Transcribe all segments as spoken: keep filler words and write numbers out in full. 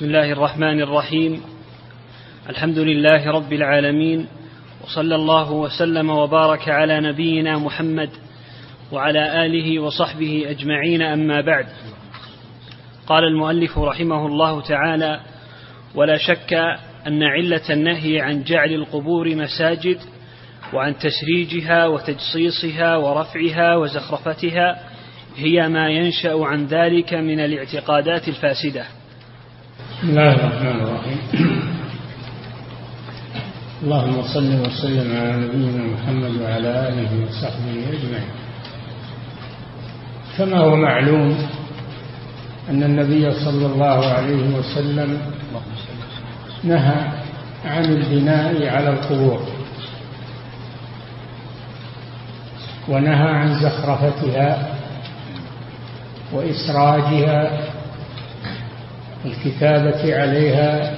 بسم الله الرحمن الرحيم. الحمد لله رب العالمين، وصلى الله وسلم وبارك على نبينا محمد وعلى آله وصحبه أجمعين، أما بعد. قال المؤلف رحمه الله تعالى: ولا شك أن علة النهي عن جعل القبور مساجد وعن تسريجها وتجصيصها ورفعها وزخرفتها هي ما ينشأ عن ذلك من الاعتقادات الفاسدة. بسم الله الرحمن الرحيم. اللهم صل وسلم على نبينا محمد وعلى آله وصحبه أجمعين. كما هو معلوم أن النبي صلى الله عليه وسلم نهى عن البناء على القبور، ونهى عن زخرفتها وإسراجها، الكتابة عليها،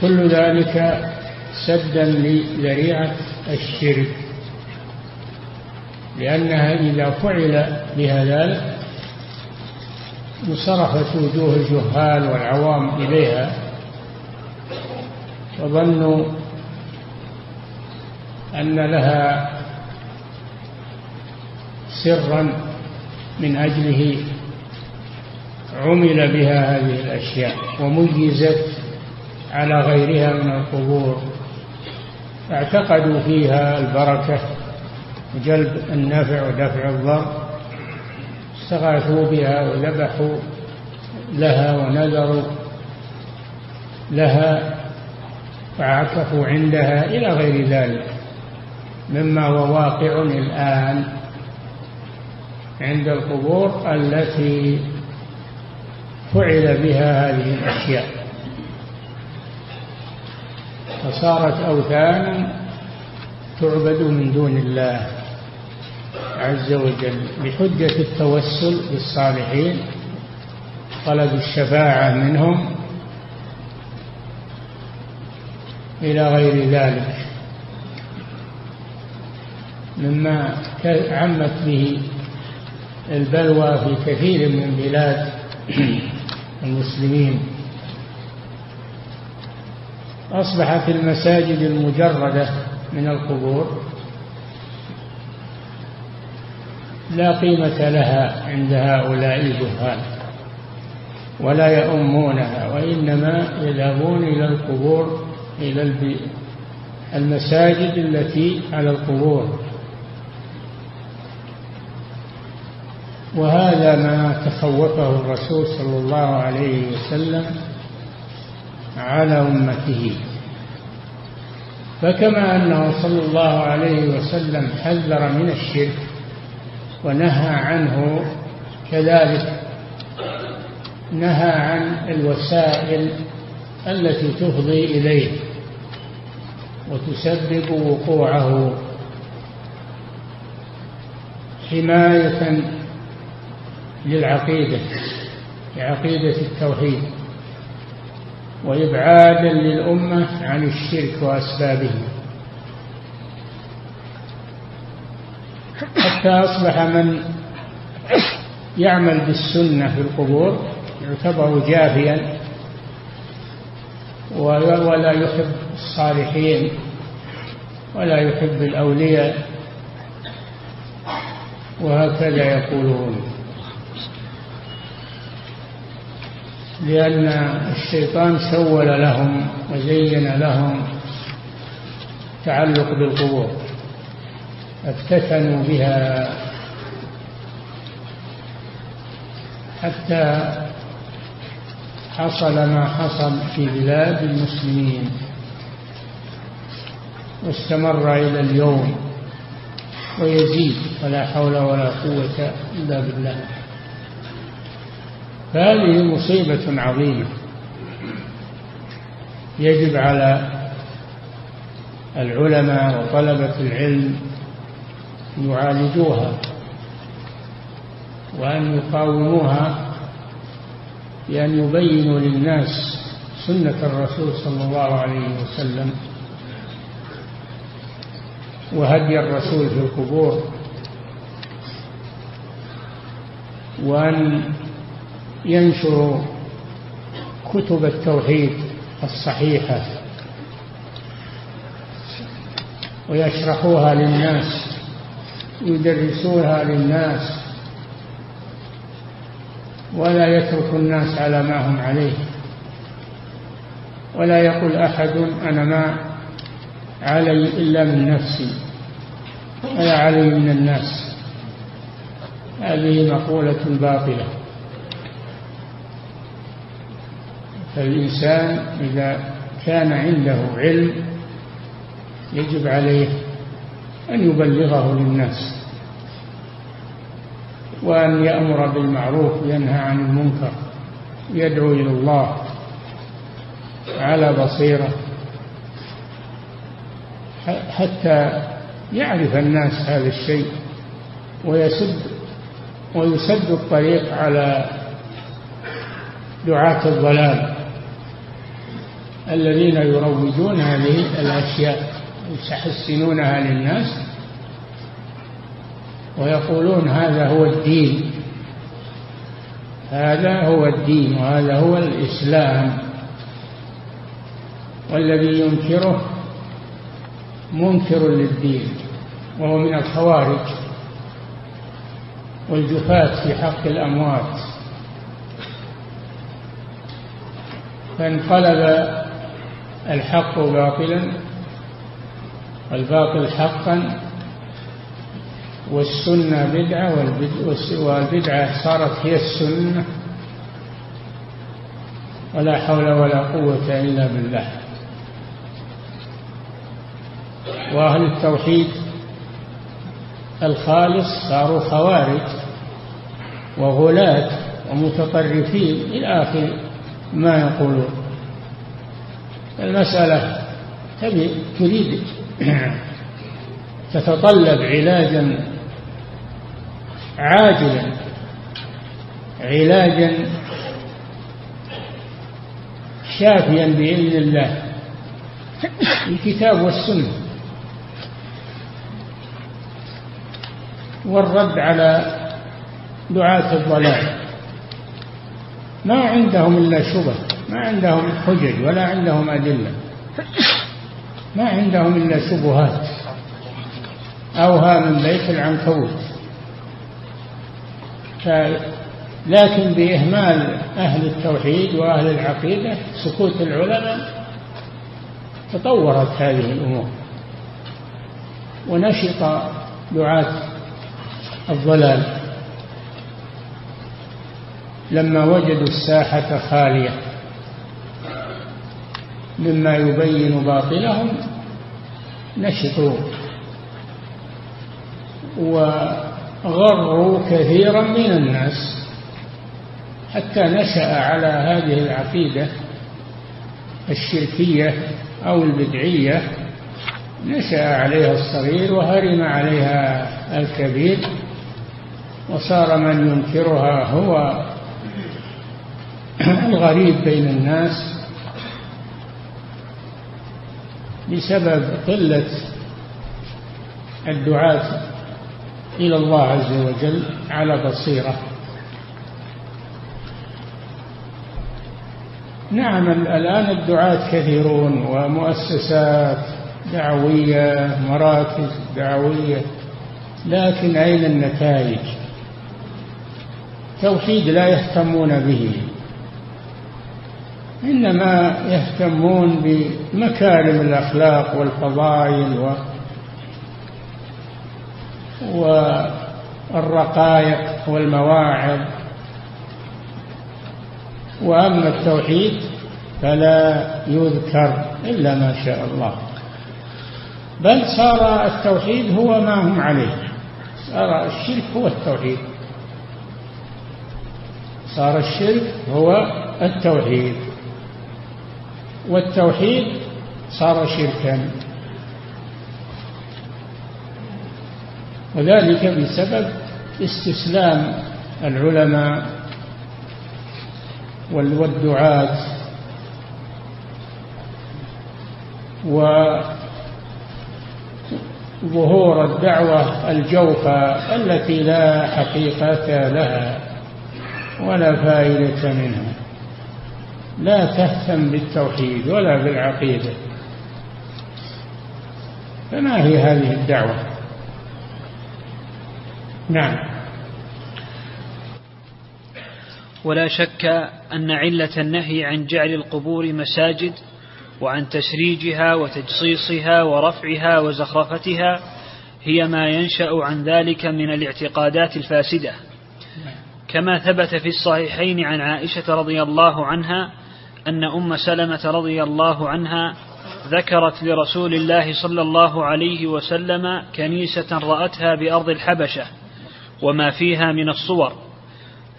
كل ذلك سدا لذريعة الشرك، لأنها إذا فعل بها ذلك انصرفت وجوه الجهال والعوام إليها، وظنوا أن لها سرا من أجله عمل بها هذه الأشياء وميزت على غيرها من القبور، فاعتقدوا فيها البركة وجلب النفع ودفع الضر، استغاثوا بها وذبحوا لها ونذروا لها فعكفوا عندها إلى غير ذلك مما هو واقع الآن عند القبور التي فعل بها هذه الأشياء، فصارت أوثان تعبد من دون الله عز وجل بحجة التوسل بالصالحين، طلب الشفاعة منهم إلى غير ذلك مما عمت به البلوى في كثير من بلاد المسلمين. أصبحت المساجد المجردة من القبور لا قيمة لها عند هؤلاء الجهال، ولا يؤمونها، وإنما يذهبون إلى القبور، إلى المساجد التي على القبور، وهذا ما تخوفه الرسول صلى الله عليه وسلم على أمته. فكما أنه صلى الله عليه وسلم حذر من الشرك ونهى عنه، كذلك نهى عن الوسائل التي تفضي إليه وتسبب وقوعه، حماية للعقيدة، لعقيدة التوحيد، وإبعادا للأمة عن الشرك وأسبابه، حتى أصبح من يعمل بالسنة في القبور يعتبر جافيا ولا يحب الصالحين ولا يحب الأولياء، وهكذا يقولون، لأن الشيطان سول لهم وزين لهم تعلق بالقبور، افتتنوا بها حتى حصل ما حصل في بلاد المسلمين، واستمر إلى اليوم ويزيد، ولا حول ولا قوة إلا بالله. هذه مصيبة عظيمة يجب على العلماء وطلبة العلم أن يعالجوها وأن يقاوموها بأن يبينوا للناس سنة الرسول صلى الله عليه وسلم وهدي الرسول في القبور، وأن ينشروا كتب التوحيد الصحيحة ويشرحوها للناس، يدرسوها للناس، ولا يترك الناس على ما هم عليه، ولا يقول أحد أنا ما علي إلا من نفسي ولا علي من الناس. هذه مقولة باطلة. فالإنسان إذا كان عنده علم يجب عليه أن يبلغه للناس، وأن يأمر بالمعروف وينهى عن المنكر، يدعو إلى الله على بصيرة حتى يعرف الناس هذا الشيء ويسد ويسد الطريق على دعاة الضلال الذين يروجون هذه الأشياء ويحسنونها للناس ويقولون هذا هو الدين، هذا هو الدين وهذا هو الإسلام، والذي ينكره منكر للدين وهو من الخوارج والجفاة في حق الأموات. فانقلب الحق باطلا والباطل حقا، والسنة بدعة والبدعة صارت هي السنة، ولا حول ولا قوة إلا بالله. وأهل التوحيد الخالص صاروا خوارج وغلاة ومتطرفين إلى آخر ما يقولون. المسألة تريد تتطلب علاجا عاجلا، علاجا شافيا بإذن الله الكتاب والسنة، والرد على دعاة الضلال. ما عندهم إلا شبه، ما عندهم حجج ولا عندهم أدلة، ما عندهم إلا شبهات أوها من بيت العنكبوت. لكن بإهمال أهل التوحيد وأهل العقيدة، سكوت العلماء، تطورت هذه الأمور ونشط دعاة الضلال لما وجدوا الساحة خالية مما يبين باطلهم، نشطوا وغروا كثيرا من الناس حتى نشأ على هذه العقيدة الشركية أو البدعية، نشأ عليها الصغير وهرم عليها الكبير، وصار من ينكرها هو الغريب بين الناس بسبب قلة الدعاة إلى الله عز وجل على بصيرة. نعم، الآن الدعاة كثيرون، ومؤسسات دعوية، مراكز دعوية، لكن أين النتائج؟ توحيد لا يهتمون به، إنما يهتمون بمكارم الأخلاق والفضائل والرقائق والمواعظ. وأما التوحيد فلا يذكر إلا ما شاء الله، بل صار التوحيد هو ما هم عليه، صار الشرك هو التوحيد، صار الشرك هو التوحيد، والتوحيد صار شركا، وذلك بسبب استسلام العلماء والدعاة وظهور الدعوة الجوفة التي لا حقيقة لها. ولا فائدة منها. لا تهتم بالتوحيد ولا بالعقيدة. فما هي هذه الدعوة؟ نعم. ولا شك أن علة النهي عن جعل القبور مساجد وعن تسريجها وتجصيصها ورفعها وزخرفتها هي ما ينشأ عن ذلك من الاعتقادات الفاسدة، كما ثبت في الصحيحين عن عائشة رضي الله عنها أن أم سلمة رضي الله عنها ذكرت لرسول الله صلى الله عليه وسلم كنيسة رأتها بأرض الحبشة وما فيها من الصور،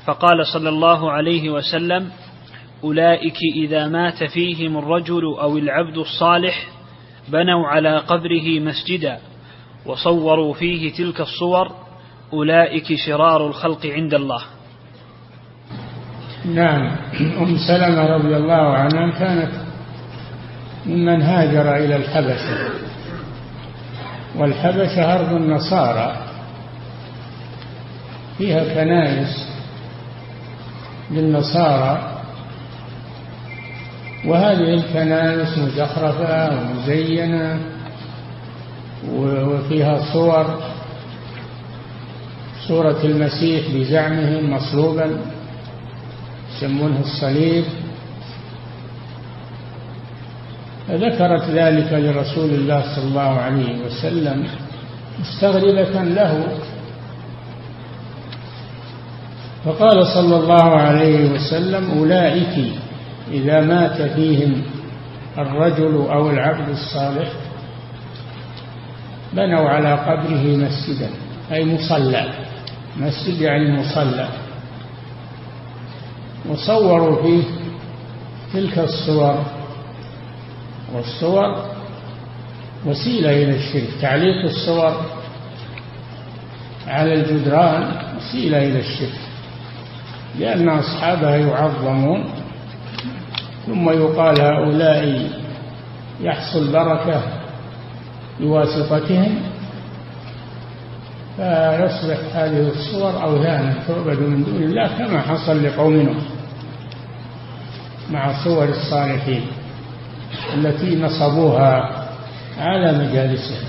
فقال صلى الله عليه وسلم: أولئك إذا مات فيهم الرجل أو العبد الصالح بنوا على قبره مسجدا وصوروا فيه تلك الصور، أولئك شرار الخلق عند الله. نعم. أم سلمة رضي الله عنها كانت ممن هاجر إلى الحبشة، والحبشة أرض النصارى فيها كنائس للنصارى، وهذه الكنائس مزخرفة ومزينة وفيها صور، صورة المسيح بزعمهم مصلوبا يسمونه الصليب. ذكرت ذلك لرسول الله صلى الله عليه وسلم مستغربة له، فقال صلى الله عليه وسلم: أولئك إذا مات فيهم الرجل أو العبد الصالح بنوا على قبره مسجدا، أي مصلى، مسجد يعني مصلى، وصوروا فيه تلك الصور. والصور وسيلة إلى الشرك، تعليق الصور على الجدران وسيلة إلى الشرك، لأن أصحابها يعظمون ثم يقال هؤلاء يحصل بركة بواسطتهم، فيصبح هذه الصور أوثانا تعبد من دون الله، كما حصل لقومنا مع صور الصالحين التي نصبوها على مجالسهم،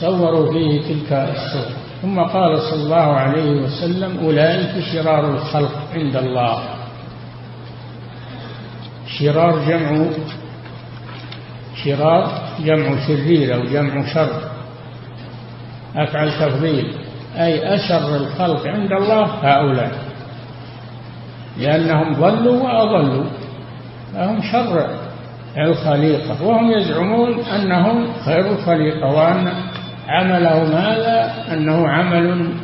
صوروا فيه تلك الصور. ثم قال صلى الله عليه وسلم: أولئك شرار الخلق عند الله. شرار جمع شرار جمع شرير أو جمع شر، أفعل تفضيل، أي أشر الخلق عند الله هؤلاء، لأنهم ضلوا وأضلوا، فهم شر الخليقة، وهم يزعمون أنهم خير الخليقة، وأن عملهم هذا أنه عمل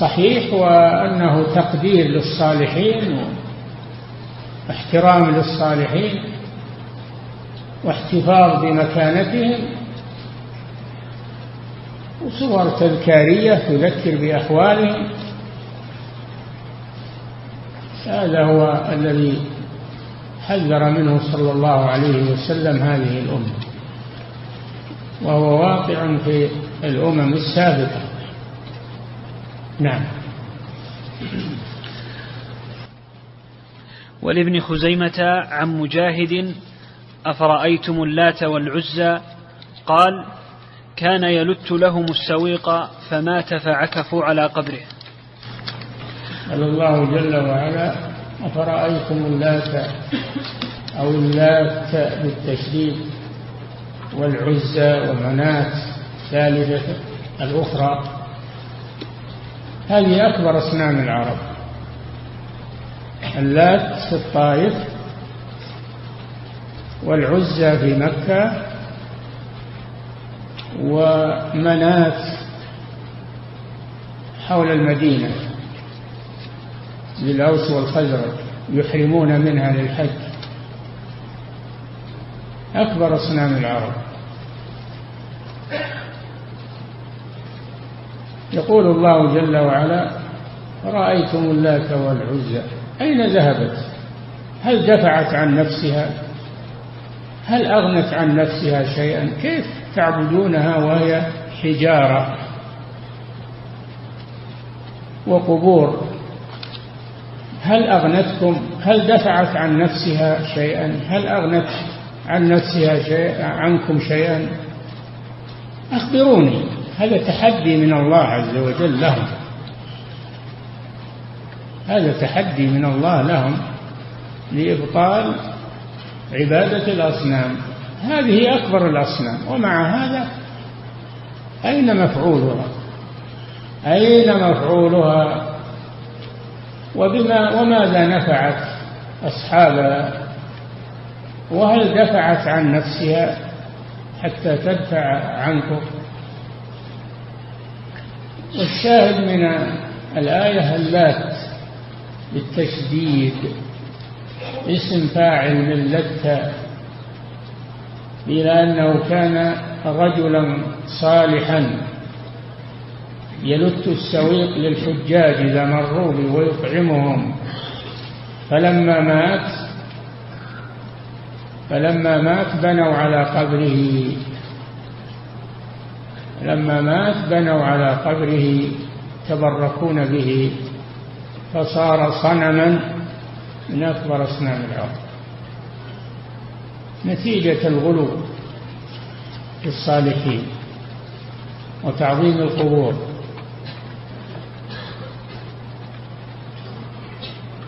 صحيح، وأنه تقدير للصالحين واحترام للصالحين واحتفاظ بمكانتهم، وصور تذكارية تذكر بأحوالهم. هذا هو الذي حذر منه صلى الله عليه وسلم هذه الأمة، وهو واقع في الأمم السابقة. نعم. ولابن خزيمة عن مجاهد: أفرأيتم اللات والعزى؟ قال: كان يلت لهم السويق فمات فعكفوا على قبره. قال الله جل وعلا: أفرأيتم اللات، أو اللات بالتشديد، والعزى ومناة الثالثة الأخرى، هذه أكبر أصنام العرب. اللات في الطائف، والعزى في مكة، ومناة حول المدينة للأوس والخزرج يحرمون منها للحج. أكبر أصنام العرب. يقول الله جل وعلا: رأيتم اللات والعزى، أين ذهبت؟ هل دفعت عن نفسها؟ هل أغنت عن نفسها شيئا؟ كيف تعبدونها وهي حجارة؟ وقبور، هل أغنتكم؟ هل دفعت عن نفسها شيئا؟ هل أغنت عن نفسها شيئا عنكم شيئا؟ أخبروني. هذا تحدي من الله عز وجل لهم، هذا تحدي من الله لهم لإبطال عبادة الأصنام. هذه أكبر الأصنام، ومع هذا أين مفعولها؟ أين مفعولها؟ وبما وماذا نفعت أصحابها؟ وهل دفعت عن نفسها حتى تدفع عنكم؟ والشاهد من الآية اللات بالتشديد، اسم فاعل من لت، إلى أنه كان رجلا صالحا يلت السويق للحجاج إذا مروا به ويطعمهم، فلما مات فلما مات بنوا على قبره، لما مات بنوا على قبره تبركون به، فصار صنما من أكبر أصنام العرب نتيجة الغلو في الصالحين وتعظيم القبور.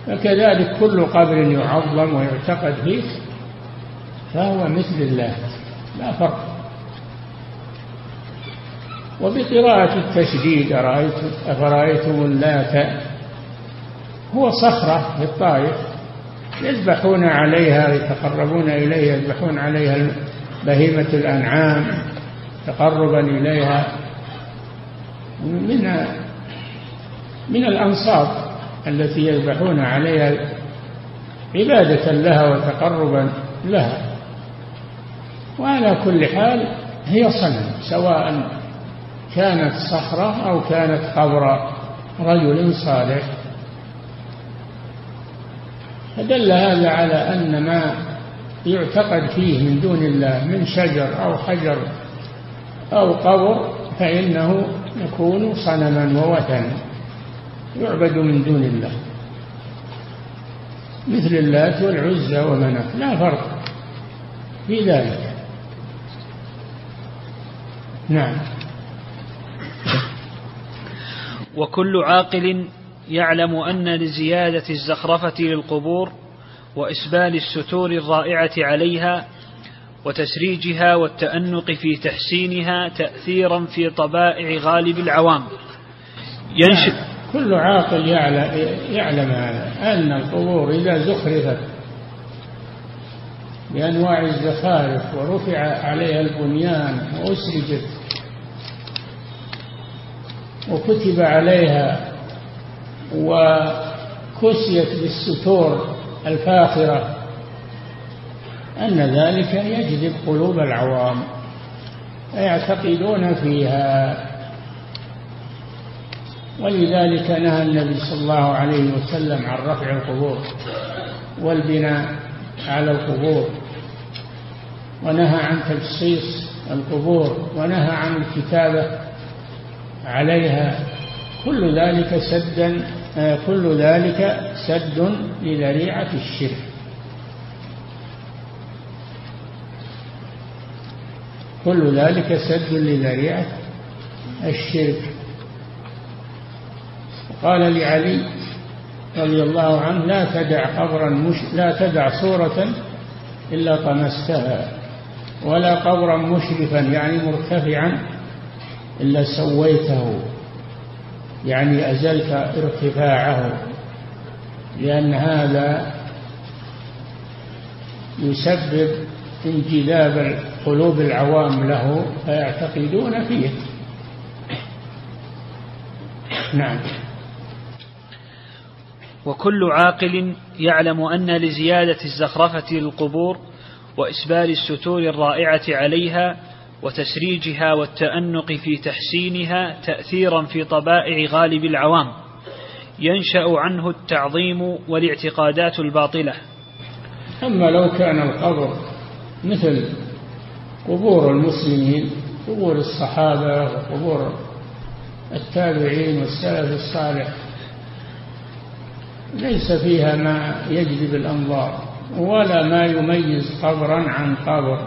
فكذلك كل قبر يعظم ويعتقد فيه فهو مثل الله، لا فرق. وبقراءة التشديد أرأيتم أفرأيتم اللات، هو صخرة في الطائف يذبحون عليها يتقربون إليها، يذبحون عليها بهيمة الأنعام تقربا إليها من من الأنصاب التي يذبحون عليها عبادة لها وتقربا لها. وعلى كل حال هي صنم، سواء كانت صخرة أو كانت قبر رجل صالح. فدل هذا على أن ما يعتقد فيه من دون الله من شجر أو حجر أو قبر فإنه يكون صنما ووثنا يعبد من دون الله، مثل اللات والعزى ومناة، لا فرق في ذلك. نعم. وكل عاقل يعلم أن لزيادة الزخرفة للقبور وإسبال الستور الرائعة عليها وتسريجها والتأنق في تحسينها تأثيرا في طبائع غالب العوام ينشد. كل عاقل يعلم أن القبور إذا زخرفت بأنواع الزخارف ورفع عليها البنيان وأسرجت وكتب عليها وكسيت بالستور الفاخرة، أن ذلك يجذب قلوب العوام يعتقدون فيها. ولذلك نهى النبي صلى الله عليه وسلم عن رفع القبور والبناء على القبور، ونهى عن تجصيص القبور، ونهى عن الكتابة عليها. كل ذلك سدا كل ذلك سد لذريعة الشرك. كل ذلك سد لذريعة الشرك. قال لعلي رضي الله عنه: لا تدع قبرا مش لا تدع صورة إلا طمستها، ولا قبرا مشرفا يعني مرتفعا إلا سويته، يعني أزلت ارتفاعه، لأن هذا يسبب انجذاب قلوب العوام له فيعتقدون فيه. نعم. وكل عاقل يعلم أن لزيادة الزخرفة للقبور وإسبال الستور الرائعة عليها وتسريجها والتأنق في تحسينها تأثيرا في طبائع غالب العوام ينشأ عنه التعظيم والاعتقادات الباطلة. أما لو كان القبر مثل قبور المسلمين، قبور الصحابة وقبور التابعين والسلف الصالح، ليس فيها ما يجذب الأنظار ولا ما يميز قبرا عن قبر.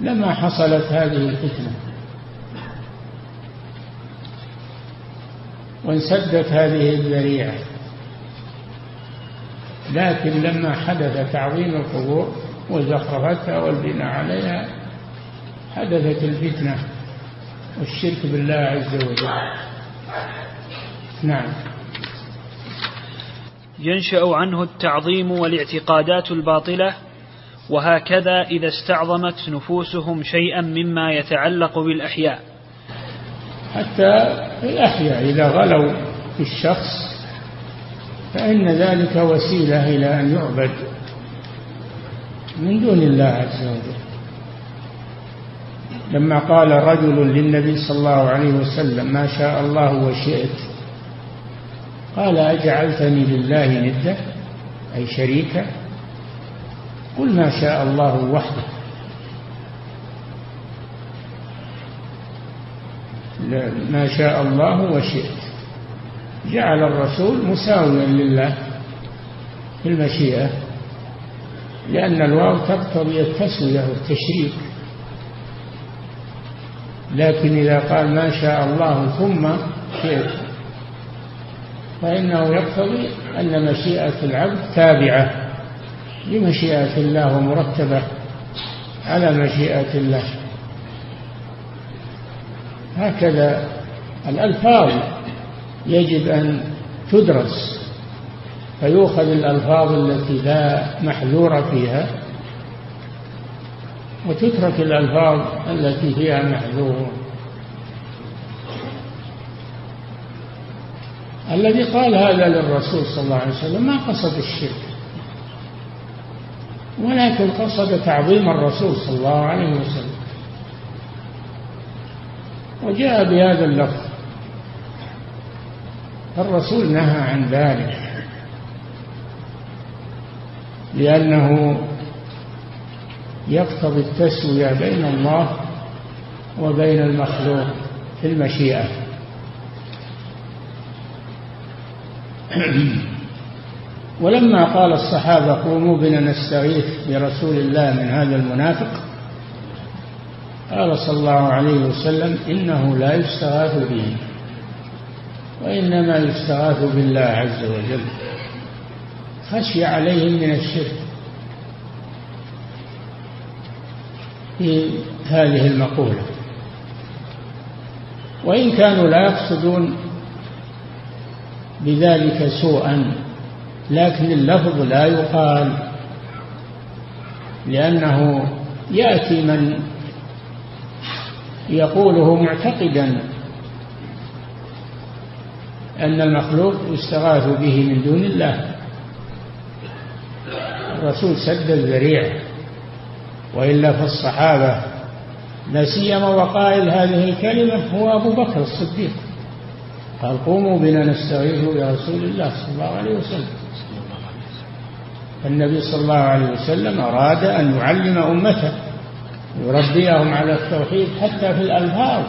لما حصلت هذه الفتنة وانسدت هذه الذريعة، لكن لما حدث تعظيم القبور وزخرفتها والبناء عليها حدثت الفتنة والشرك بالله عز وجل. نعم. ينشأ عنه التعظيم والاعتقادات الباطلة، وهكذا إذا استعظمت نفوسهم شيئا مما يتعلق بالأحياء. حتى الأحياء إذا غلوا في الشخص فإن ذلك وسيلة إلى أن يعبد من دون الله عز وجل. لما قال رجل للنبي صلى الله عليه وسلم: ما شاء الله وشئت، قال: أجعلتني لله ندا أي شريكا؟ قل ما شاء الله وحده. ما شاء الله وشئت جعل الرسول مساويا لله في المشيئة، لأن الواو تقتضي التسوية والتشريك. لكن إذا قال ما شاء الله ثم شئت فإنه يقتضي أن مشيئة العبد تابعة لمشيئة الله ومرتبة على مشيئة الله. هكذا الألفاظ يجب أن تدرس، فيؤخذ الألفاظ التي لا محذور فيها وتترك الألفاظ التي فيها محذور. الذي قال هذا للرسول صلى الله عليه وسلم ما قصد الشرك، ولكن قصد تعظيم الرسول صلى الله عليه وسلم، وجاء بهذا اللفظ. الرسول نهى عن ذلك لأنه يقتضي التسوية بين الله وبين المخلوق في المشيئة. ولما قال الصحابة: قوموا بنا نستغيث برسول الله من هذا المنافق، قال صلى الله عليه وسلم: إنه لا يستغاث به وإنما يستغاث بالله عز وجل، خشي عليهم من الشرك في هذه المقولة. وإن كانوا لا يقصدون بذلك سوءا، لكن اللفظ لا يقال، لأنه يأتي من يقوله معتقدا أن المخلوق يستغاث به من دون الله. الرسول سد الذريعة، وإلا فالصحابة لا سيما وقائل هذه الكلمة هو أبو بكر الصديق، قال: قوموا بنا نستغيث برسول الله صلى الله عليه وسلم. النبي صلى الله عليه وسلم أراد أن يعلم أمته ويربيهم على التوحيد حتى في الألفاظ.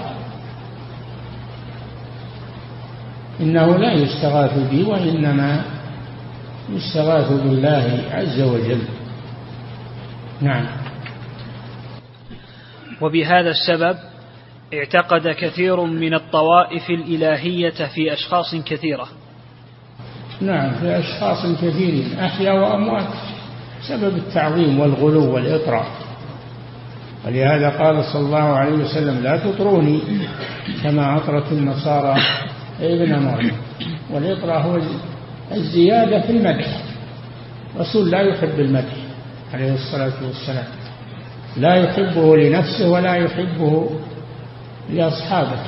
إنه لا يستغاث بي وإنما يستغاث بالله عز وجل. نعم. وبهذا السبب اعتقد كثير من الطوائف الإلهية في أشخاص كثيرة. نعم، في أشخاص كثيرين أحياء وأموات، سبب التعظيم والغلو والإطراء. ولهذا قال صلى الله عليه وسلم: لا تطروني كما أطرت النصارى ابن مريم. والإطراء هو الزيادة في المدح. الرسول لا يحب المدح عليه الصلاة والسلام، لا يحبه لنفسه ولا يحبه لأصحابه،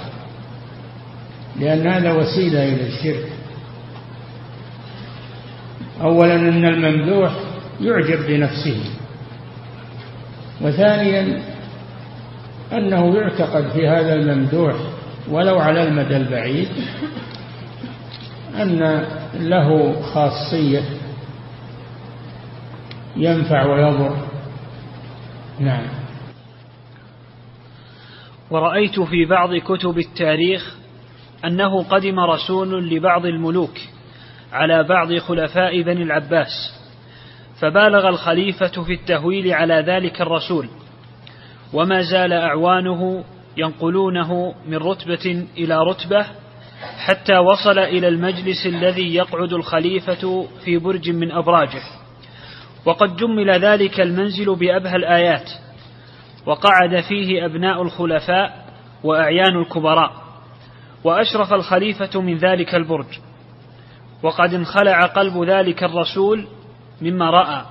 لأن هذا وسيلة إلى الشرك. أولا أن الممدوح يعجب بنفسه، وثانيا أنه يعتقد في هذا الممدوح ولو على المدى البعيد أن له خاصية ينفع ويضر. نعم. ورأيت في بعض كتب التاريخ أنه قدم رسول لبعض الملوك على بعض خلفاء بني العباس، فبالغ الخليفة في التهويل على ذلك الرسول، وما زال أعوانه ينقلونه من رتبة إلى رتبة حتى وصل إلى المجلس الذي يقعد الخليفة في برج من أبراجه. وقد جمل ذلك المنزل بأبهى الآيات، وقعد فيه أبناء الخلفاء وأعيان الكبراء، وأشرف الخليفة من ذلك البرج. وقد انخلع قلب ذلك الرسول مما رأى،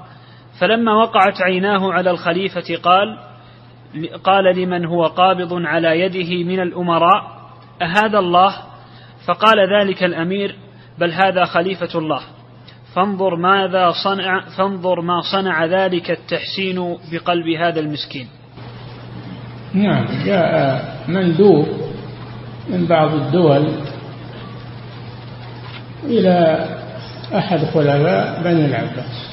فلما وقعت عيناه على الخليفة قال قال لمن هو قابض على يده من الأمراء: أهذا الله؟ فقال ذلك الأمير: بل هذا خليفة الله، فانظر ماذا صنع فانظر ما صنع ذلك التحسين بقلب هذا المسكين. نعم، جاء مندوب من بعض الدول إلى أحد خلفاء بني العباس،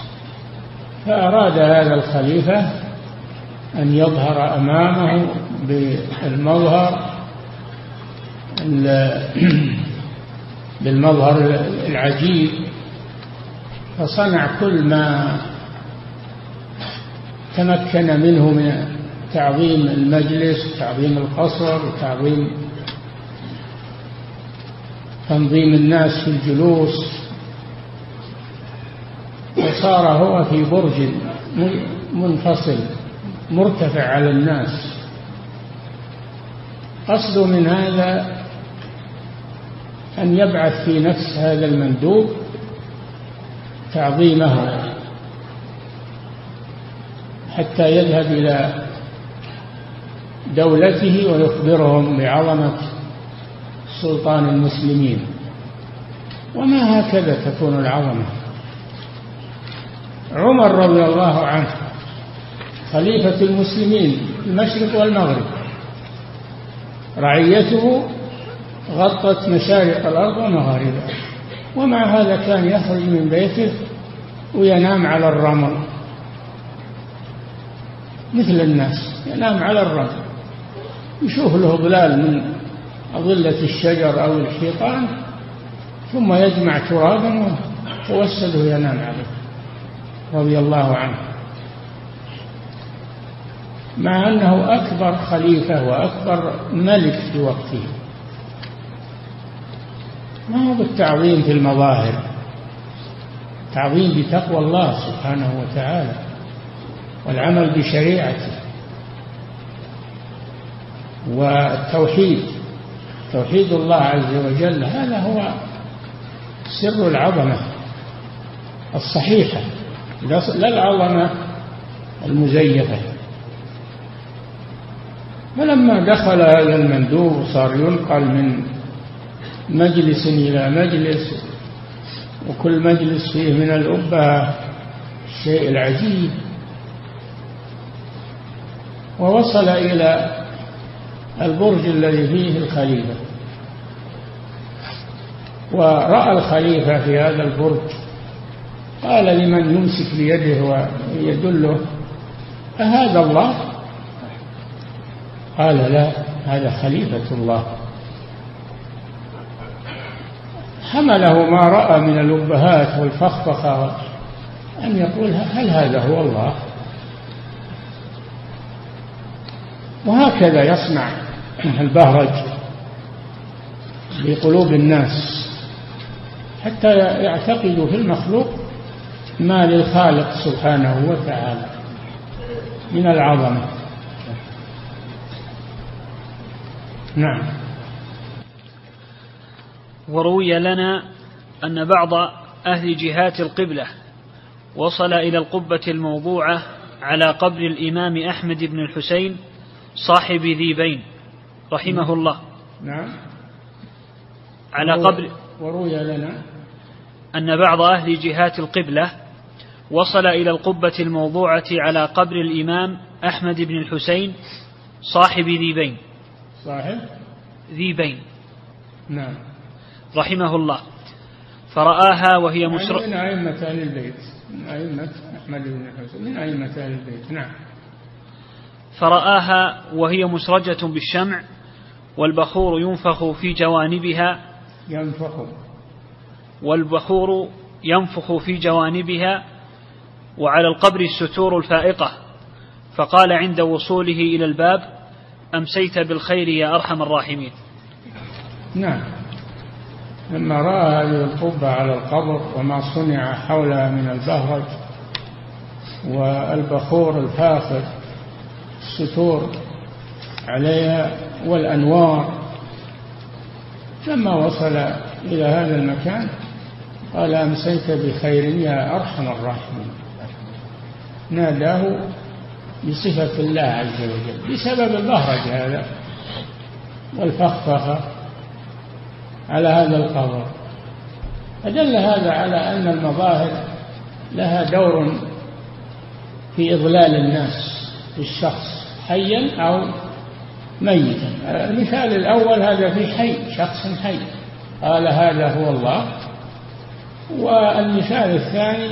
فأراد هذا الخليفة أن يظهر أمامه بالمظهر بالمظهر العجيب، فصنع كل ما تمكن منه من تعظيم المجلس وتعظيم القصر وتعظيم تنظيم الناس في الجلوس، وصار هو في برج منفصل مرتفع على الناس. قصده من هذا أن يبعث في نفس هذا المندوب تعظيمه حتى يذهب إلى دولته ويخبرهم بعظمة سلطان المسلمين. وما هكذا تكون العظمة. عمر رضي الله عنه خليفة المسلمين المشرق والمغرب، رعيته غطت مشارق الأرض ومغاربها، ومع هذا كان يخرج من بيته وينام على الرمل مثل الناس، ينام على الرمل، يشوف له ظلال من أظلة الشجر أو الحيطان، ثم يجمع ترابا ويتوسده وينام عليه رضي الله عنه، مع أنه أكبر خليفة وأكبر ملك في وقته. ما هو بالتعظيم في المظاهر، تعظيم بتقوى الله سبحانه وتعالى والعمل بشريعته والتوحيد، توحيد الله عز وجل، هذا هو سر العظمة الصحيحة، لا العظمة المزيفة. فلما دخل هذا المندوب صار ينقل من مجلس إلى مجلس، وكل مجلس فيه من الأبهة الشيء العجيب، ووصل إلى البرج الذي فيه الخليفة، ورأى الخليفة في هذا البرج، قال لمن يمسك بيده ويدله: أهذا الله؟ قال: لا، هذا خليفة الله. حمله ما رأى من الأبهات والفخفخة أن يقول: هل هذا هو الله؟ وهكذا يصنع البهرج في قلوب الناس حتى يعتقدوا في المخلوق ما للخالق سبحانه وتعالى من العظمة. نعم. وروي لنا أن بعض أهل جهات القبلة وصل إلى القبة الموضوعة على قبر الإمام أحمد بن الحسين صاحب ذيبين رحمه الله. نعم. على قبر وروي لنا أن بعض أهل جهات القبلة وصل إلى القبة الموضوعة على قبر الإمام أحمد بن الحسين صاحب ذيبين صاحب ذيبين نعم رحمه الله، فرآها وهي مشرقة، من أئمة أهل البيت، من أئمة أحمد بن الحسين، من أئمة أهل البيت. نعم. فرآها وهي مسرجة بالشمع والبخور ينفخ في جوانبها ينفخ والبخور ينفخ في جوانبها وعلى القبر الستور الفائقة. فقال عند وصوله إلى الباب: أمسيت بالخير يا أرحم الراحمين. نعم، لما رأى هذه القبة على القبر وما صنع حولها من البهرج والبخور الفاخر الستور عليها والأنوار، لما وصل إلى هذا المكان قال: أمسيت بخير يا أرحم الراحمين. ناداه بصفة الله عز وجل بسبب البهرج هذا والفخفخة على هذا القبر. فدل هذا على أن المظاهر لها دور في إضلال الناس بالشخص حيا أو ميتا. المثال الأول هذا في حي، شخص حي قال هذا هو الله. والمثال الثاني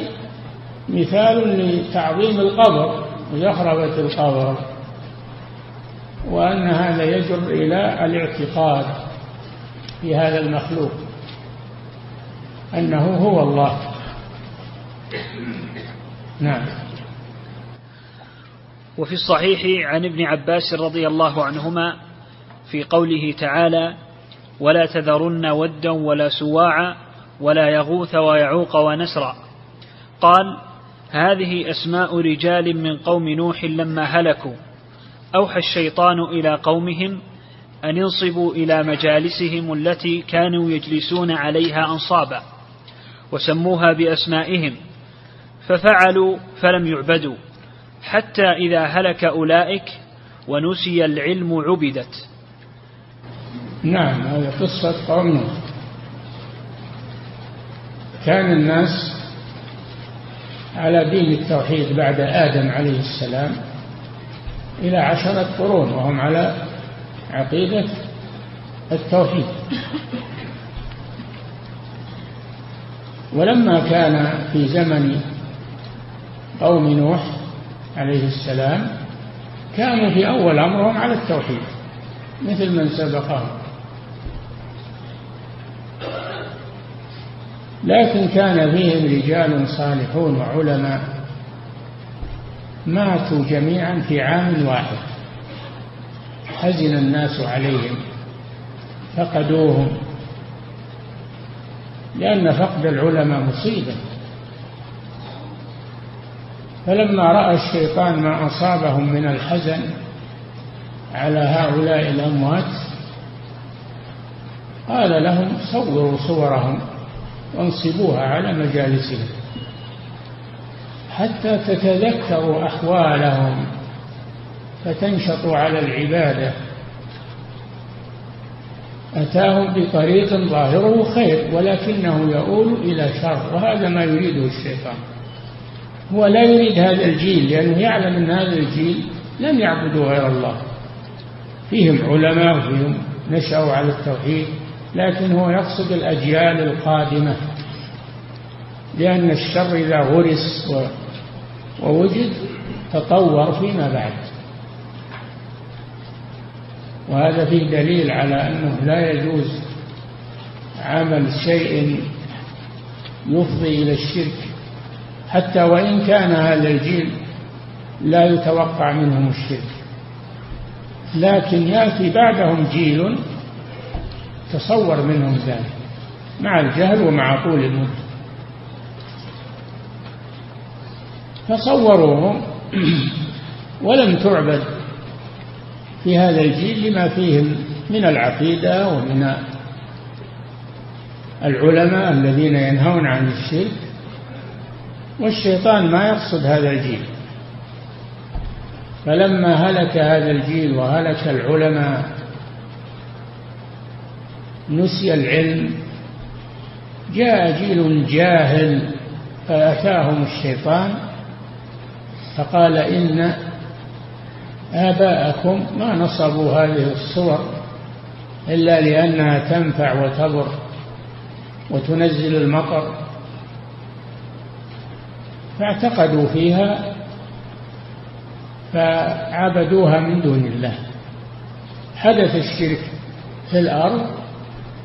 مثال لتعظيم القبر وزخرفة القبر، وأن هذا يجر إلى الاعتقاد في هذا المخلوق أنه هو الله. نعم. وفي الصحيح عن ابن عباس رضي الله عنهما في قوله تعالى: ولا تذرن ودا ولا سواعا ولا يغوث ويعوق ونسرا، قال: هذه أسماء رجال من قوم نوح لما هلكوا أوحى الشيطان إلى قومهم أن ينصبوا إلى مجالسهم التي كانوا يجلسون عليها أنصابا وسموها بأسمائهم ففعلوا فلم يعبدوا حتى إذا هلك أولئك ونسي العلم عبدت. نعم، هذه قصة قوم نوح. كان الناس على دين التوحيد بعد آدم عليه السلام إلى عشرة قرون وهم على عقيدة التوحيد، ولما كان في زمن قوم نوح عليه السلام كانوا في أول أمرهم على التوحيد مثل من سبقهم، لكن كان فيهم رجال صالحون وعلماء ماتوا جميعا في عام واحد، حزن الناس عليهم فقدوهم، لأن فقد العلماء مصيبة. فلما رأى الشيطان ما أصابهم من الحزن على هؤلاء الأموات قال لهم: صوروا صورهم وانصبوها على مجالسهم حتى تتذكروا أحوالهم فتنشطوا على العبادة. أتاهم بطريق ظاهره خير ولكنه يؤول إلى شر، وهذا ما يريده الشيطان. هو لا يريد هذا الجيل لأنه يعلم أن هذا الجيل لم يعبدوا غير الله، فيهم علماء وفيهم نشأوا على التوحيد، لكن هو يقصد الأجيال القادمة، لأن الشر إذا غرس ووجد تطور فيما بعد. وهذا فيه دليل على أنه لا يجوز عمل شيء يفضي إلى الشرك، حتى وإن كان هذا الجيل لا يتوقع منهم الشرك، لكن يأتي بعدهم جيل تصور منهم ذلك مع الجهل ومع طول المدة. فصوروهم ولم تعبد في هذا الجيل لما فيهم من العقيدة ومن العلماء الذين ينهون عن الشرك، والشيطان ما يقصد هذا الجيل. فلما هلك هذا الجيل وهلك العلماء نسي العلم، جاء جيل جاهل فأتاهم الشيطان فقال: إن آباءكم ما نصبوا هذه الصور إلا لأنها تنفع وتضر وتنزل المطر، فاعتقدوا فيها فعبدوها من دون الله، حدث الشرك في الأرض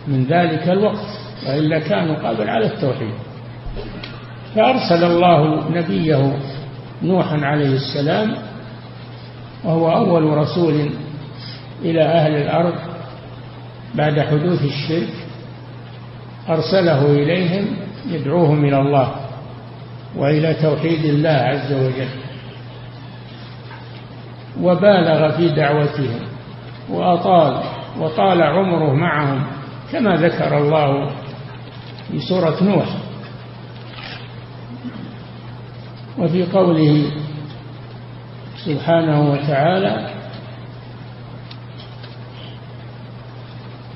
من ذلك الوقت، وإلا كانوا قابل على التوحيد. فأرسل الله نبيه نوحا عليه السلام وهو أول رسول إلى أهل الأرض بعد حدوث الشرك، أرسله إليهم يدعوهم إلى الله وإلى توحيد الله عز وجل، وبالغ في دعوتهم وأطال وطال عمره معهم كما ذكر الله في سورة نوح. وفي قوله سبحانه وتعالى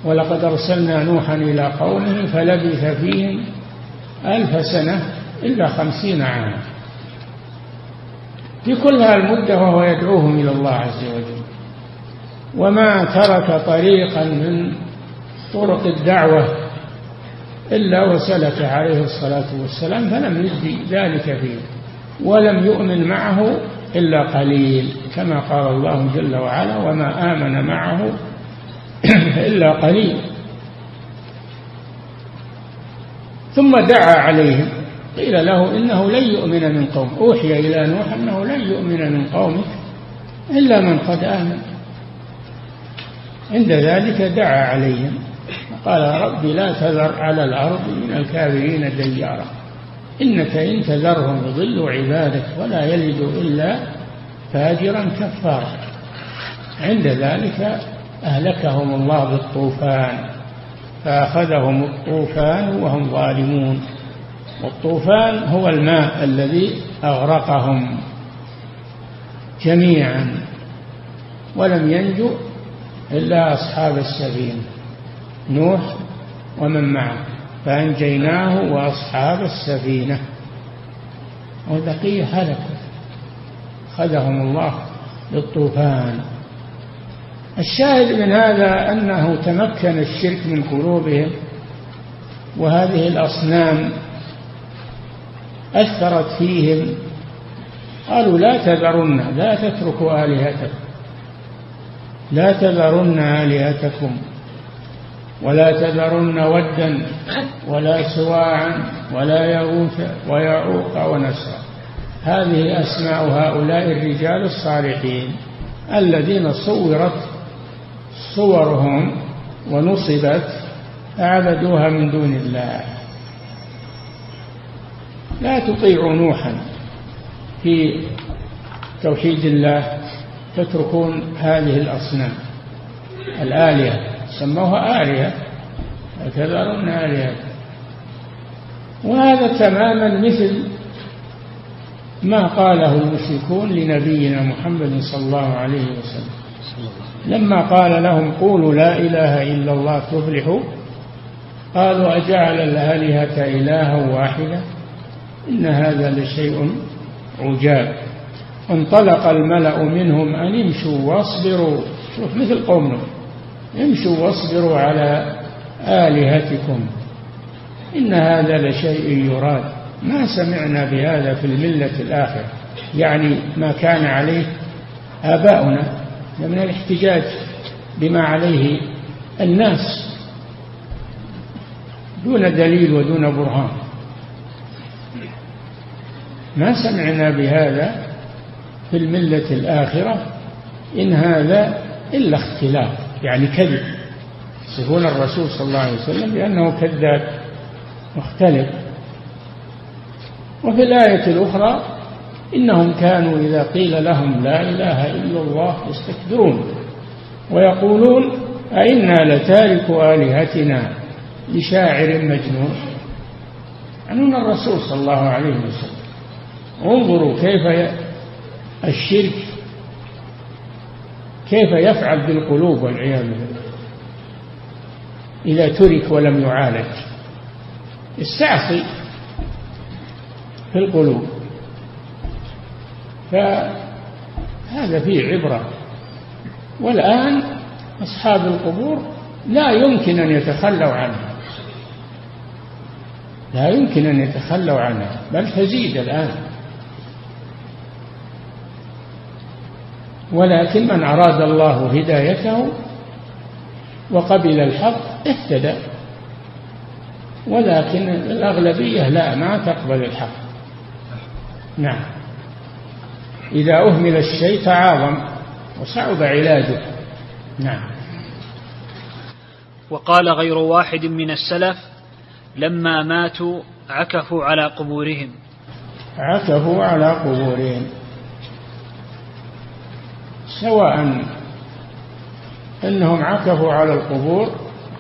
ولقد أرسلنا نوحا إلى قومه فلبث فيهم ألف سنة إلا خمسين عاما، في كل هالمدة وهو يدعوهم إلى الله عز وجل، وما ترك طريقا من طرق الدعوة إلا وسلك عليه الصلاة والسلام، فلم يجد ذلك فيه ولم يؤمن معه إلا قليل، كما قال الله جل وعلا وما آمن معه إلا قليل. ثم دعا عليهم، قيل له إنه لن يؤمن من قوم، أوحي إلى نوح أنه لن يؤمن من قومك إلا من قد آمن. عند ذلك دعا عليهم قال رب لا تذر على الأرض من الكافرين ديارا إنك إن تذرهم يضلوا عبادك ولا يلدوا إلا فاجرا كفارا. عند ذلك أهلكهم الله بالطوفان فأخذهم الطوفان وهم ظالمون، والطوفان هو الماء الذي أغرقهم جميعا ولم ينجو إلا أصحاب السفينة نوح ومن معه، فأنجيناه وأصحاب السفينة والبقية هلكوا، أخذهم الله بالطوفان. الشاهد من هذا أنه تمكن الشرك من قلوبهم، وهذه الأصنام أثرت فيهم، قالوا لا تذرن لا تتركوا آلهتكم لا تذرن آلهتكم ولا تذرن ودا ولا سواعا ولا يغوث ويعوق ونسرا، هذه أسماء هؤلاء الرجال الصالحين الذين صورت صورهم ونصبت فعبدوها من دون الله. لا تطيعوا نوحا في توحيد الله، تتركون هذه الأصنام الآلهة، سموها آلهة وتذرون آلهة. وهذا تماما مثل ما قاله المشركون لنبينا محمد صلى الله عليه وسلم لما قال لهم قولوا لا إله إلا الله تفلحوا، قالوا أجعل الآلهة إلها واحدة إن هذا لشيء عجاب. انطلق الملأ منهم أن امشوا واصبروا، شوف مثل قومهم، امشوا واصبروا على آلهتكم إن هذا لشيء يراد ما سمعنا بهذا في الملة الآخرة، يعني ما كان عليه آباؤنا من الاحتجاج بما عليه الناس دون دليل ودون برهان، ما سمعنا بهذا في الملة الآخرة إن هذا إلا اختلاف، يعني كذب، يصفون الرسول صلى الله عليه وسلم بأنه كذاب مختلف. وفي الآية الأخرى إنهم كانوا إذا قيل لهم لا إله إلا الله يستكبرون ويقولون أئنا لتاركوا آلهتنا لشاعر مجنون، عنون الرسول صلى الله عليه وسلم. انظروا كيف الشرك كيف يفعل بالقلوب والعياذ بالله إذا ترك ولم يعالج، استعصي في القلوب. فهذا فيه عبرة. والآن أصحاب القبور لا يمكن أن يتخلوا عنها، لا يمكن أن يتخلوا عنها، بل تزيد الآن. ولكن من أراد الله هدايته وقبل الحق اهتدى، ولكن الأغلبية لا ما تقبل الحق. نعم، إذا أهمل الشيء تعاظم وصعب علاجه. نعم. وقال غير واحد من السلف: لما ماتوا عكفوا على قبورهم. عكفوا على قبورهم، سواء أنهم عكفوا على القبور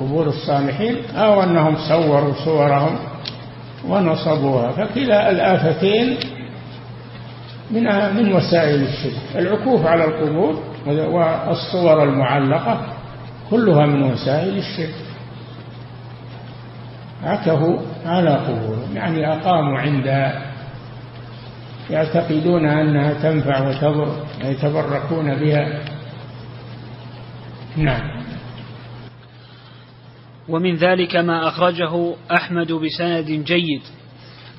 قبور الصالحين أو أنهم صوروا صورهم ونصبوها، فكلا الآفتين من من وسائل الشرك. العكوف على القبور والصور المعلقة كلها من وسائل الشرك. عكفوا على قبور يعني أقاموا عندها، يعتقدون أنها تنفع وتضر، يتبركون بها. نعم. ومن ذلك ما أخرجه أحمد بسند جيد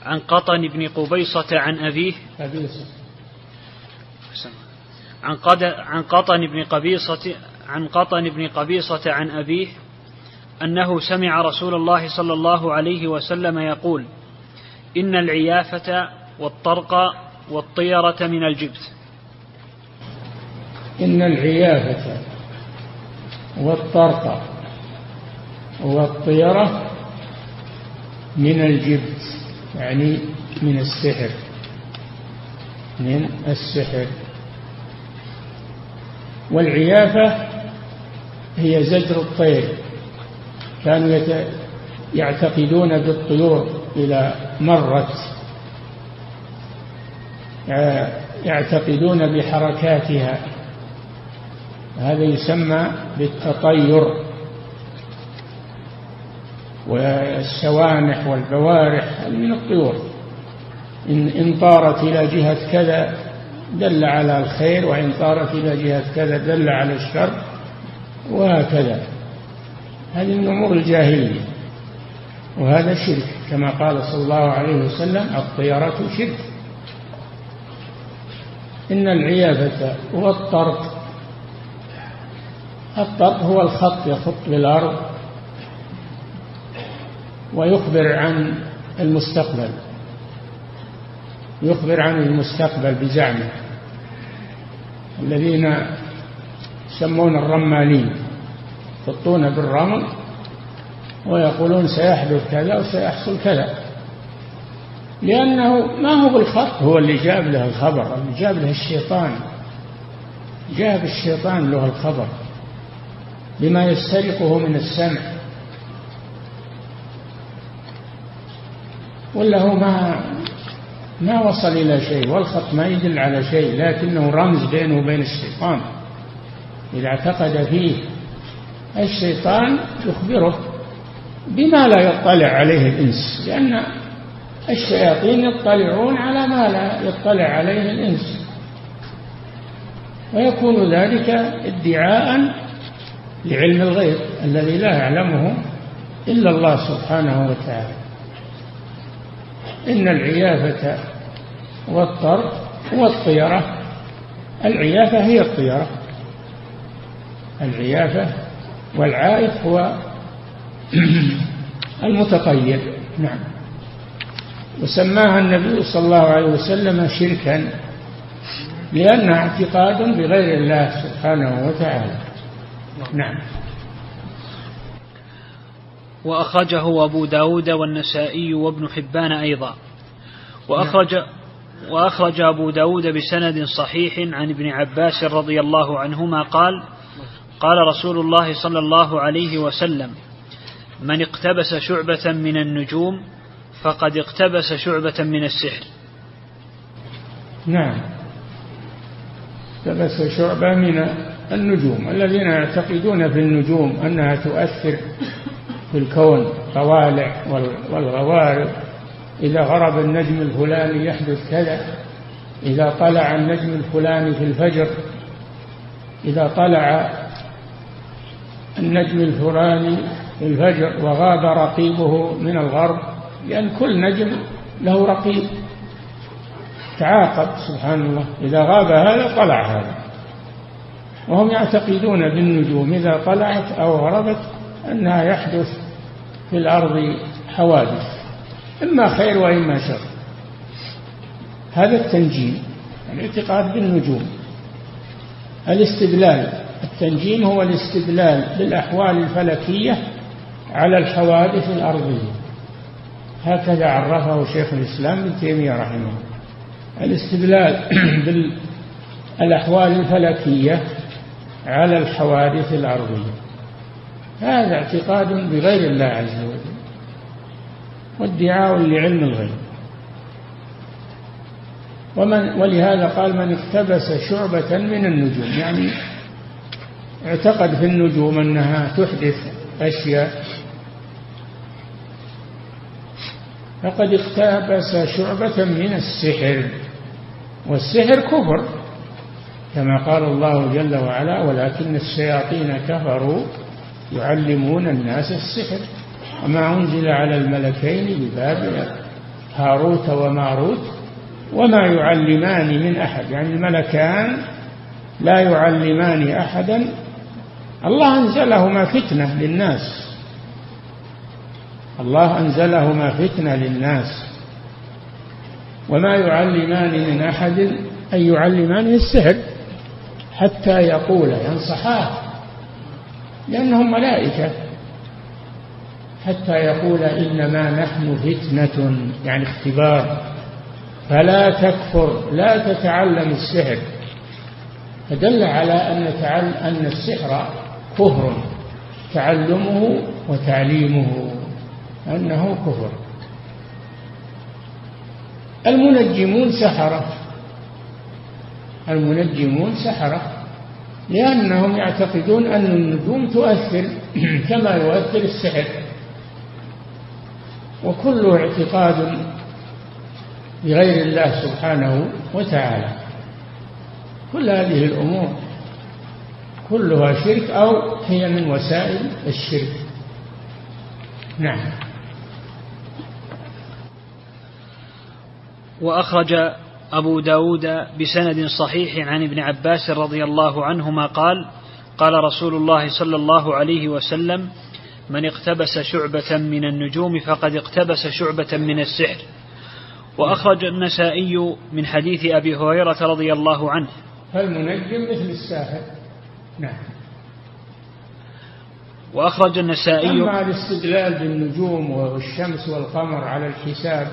عن قطن بن قبيصة عن أبيه عن قد عن قطن بن قبيصة عن قطن بن قبيصة عن أبيه أنه سمع رسول الله صلى الله عليه وسلم يقول: إن العيافة والطرق والطيرة من الجبت. إن العيافة والطرق والطيرة من الجبت، يعني من السحر، من السحر. والعيافة هي زجر الطير، كانوا يعتقدون بالطيور إلى مرت، يعتقدون بحركاتها، هذا يسمى بالتطير. والسوانح والبوارح من الطيور، إن, إن طارت إلى جهة كذا دل على الخير، وإن طارت إلى جهة كذا دل على الشر، وهكذا. هذه من أمور الجاهلية، وهذا شرك كما قال صلى الله عليه وسلم: الطيرة شرك. إن العيافة والطرد، الطرد هو الخط، يخط بالأرض ويخبر عن المستقبل، يخبر عن المستقبل بزعمه، الذين يسمون الرمالين يخطون بالرمل ويقولون سيحدث كذا وسيحصل كذا، لأنه ما هو بالخط هو اللي جاب له الخبر، اللي جاب له الشيطان، جاب الشيطان له الخبر بما يسترقه من السمع، ولا هو ما ما وصل إلى شيء، والخط ما يدل على شيء، لكنه رمز بينه وبين الشيطان. إذا اعتقد فيه الشيطان يخبره بما لا يطلع عليه الإنس، لأن الشياطين يطلعون على ما لا يطلع عليه الإنس، ويكون ذلك ادعاء لعلم الغيب الذي لا يعلمه إلا الله سبحانه وتعالى. إن العيافة والطرد والطيرة، العيافة هي الطيرة، العيافة، والعائق هو المتطير. نعم. وسماها النبي صلى الله عليه وسلم شركا لأنها اعتقاد بغير الله سبحانه وتعالى. نعم. وأخرجه أبو داود والنسائي وابن حبان أيضا. وأخرج, وأخرج أبو داود بسند صحيح عن ابن عباس رضي الله عنهما قال: قال رسول الله صلى الله عليه وسلم: من اقتبس شعبة من النجوم فقد اقتبس شعبة من السحر. نعم، اقتبس شعبة من النجوم، الذين يعتقدون في النجوم أنها تؤثر في الكون، طوالع والغوارب، إذا غرب النجم الفلاني يحدث كذا، إذا طلع النجم الفلاني في الفجر، إذا طلع النجم الفلاني في الفجر وغاب رقيبه من الغرب، لأن كل نجم له رقيب تعاقب، سبحان الله، إذا غاب هذا طلع هذا، وهم يعتقدون بالنجوم إذا طلعت أو غربت أنها يحدث في الأرض حوادث إما خير وإما شر. هذا التنجيم، الاعتقاد بالنجوم. الاستدلال، التنجيم هو الاستدلال بالأحوال الفلكية على الحوادث الأرضية، هكذا عرفه شيخ الإسلام ابن تيمية رحمه الله. الاستدلال بالأحوال الفلكية على الحوادث الأرضية هذا اعتقاد بغير الله عز وجل وادعاء لعلم الغيب. ومن ولهذا قال من اقتبس شعبة من النجوم، يعني اعتقد في النجوم أنها تحدث أشياء، فقد اقتبس شعبة من السحر، والسحر كفر كما قال الله جل وعلا ولكن الشياطين كفروا يعلمون الناس السحر وما أنزل على الملكين ببابل هاروت وماروت وما يعلمان من أحد، يعني الملكان لا يعلمان أحدا، الله أنزلهما فتنة للناس، الله أنزلهما فتنة للناس وما يعلمان من أحد أي يعلمانه السحر حتى يقول ينصحاه لأنهم ملائكة، حتى يقول إنما نحن فتنة يعني اختبار فلا تكفر لا تتعلم السحر. فدل على أن أن السحر كفر، تعلمه وتعليمه أنه كفر. المنجمون سحرة، المنجمون سحرة لأنهم يعتقدون أن النجوم تؤثر كما يؤثر السحر، وكله اعتقاد بغير الله سبحانه وتعالى. كل هذه الأمور كلها شرك أو هي من وسائل الشرك. نعم. وأخرج أبو داود بسند صحيح عن ابن عباس رضي الله عنهما قال قال رسول الله صلى الله عليه وسلم من اقتبس شعبة من النجوم فقد اقتبس شعبة من السحر. وأخرج النسائي من حديث أبي هريرة رضي الله عنه فالمنجم مثل الساحر. نعم. وأخرج النسائي. أما الاستدلال بالنجوم والشمس والقمر على الحساب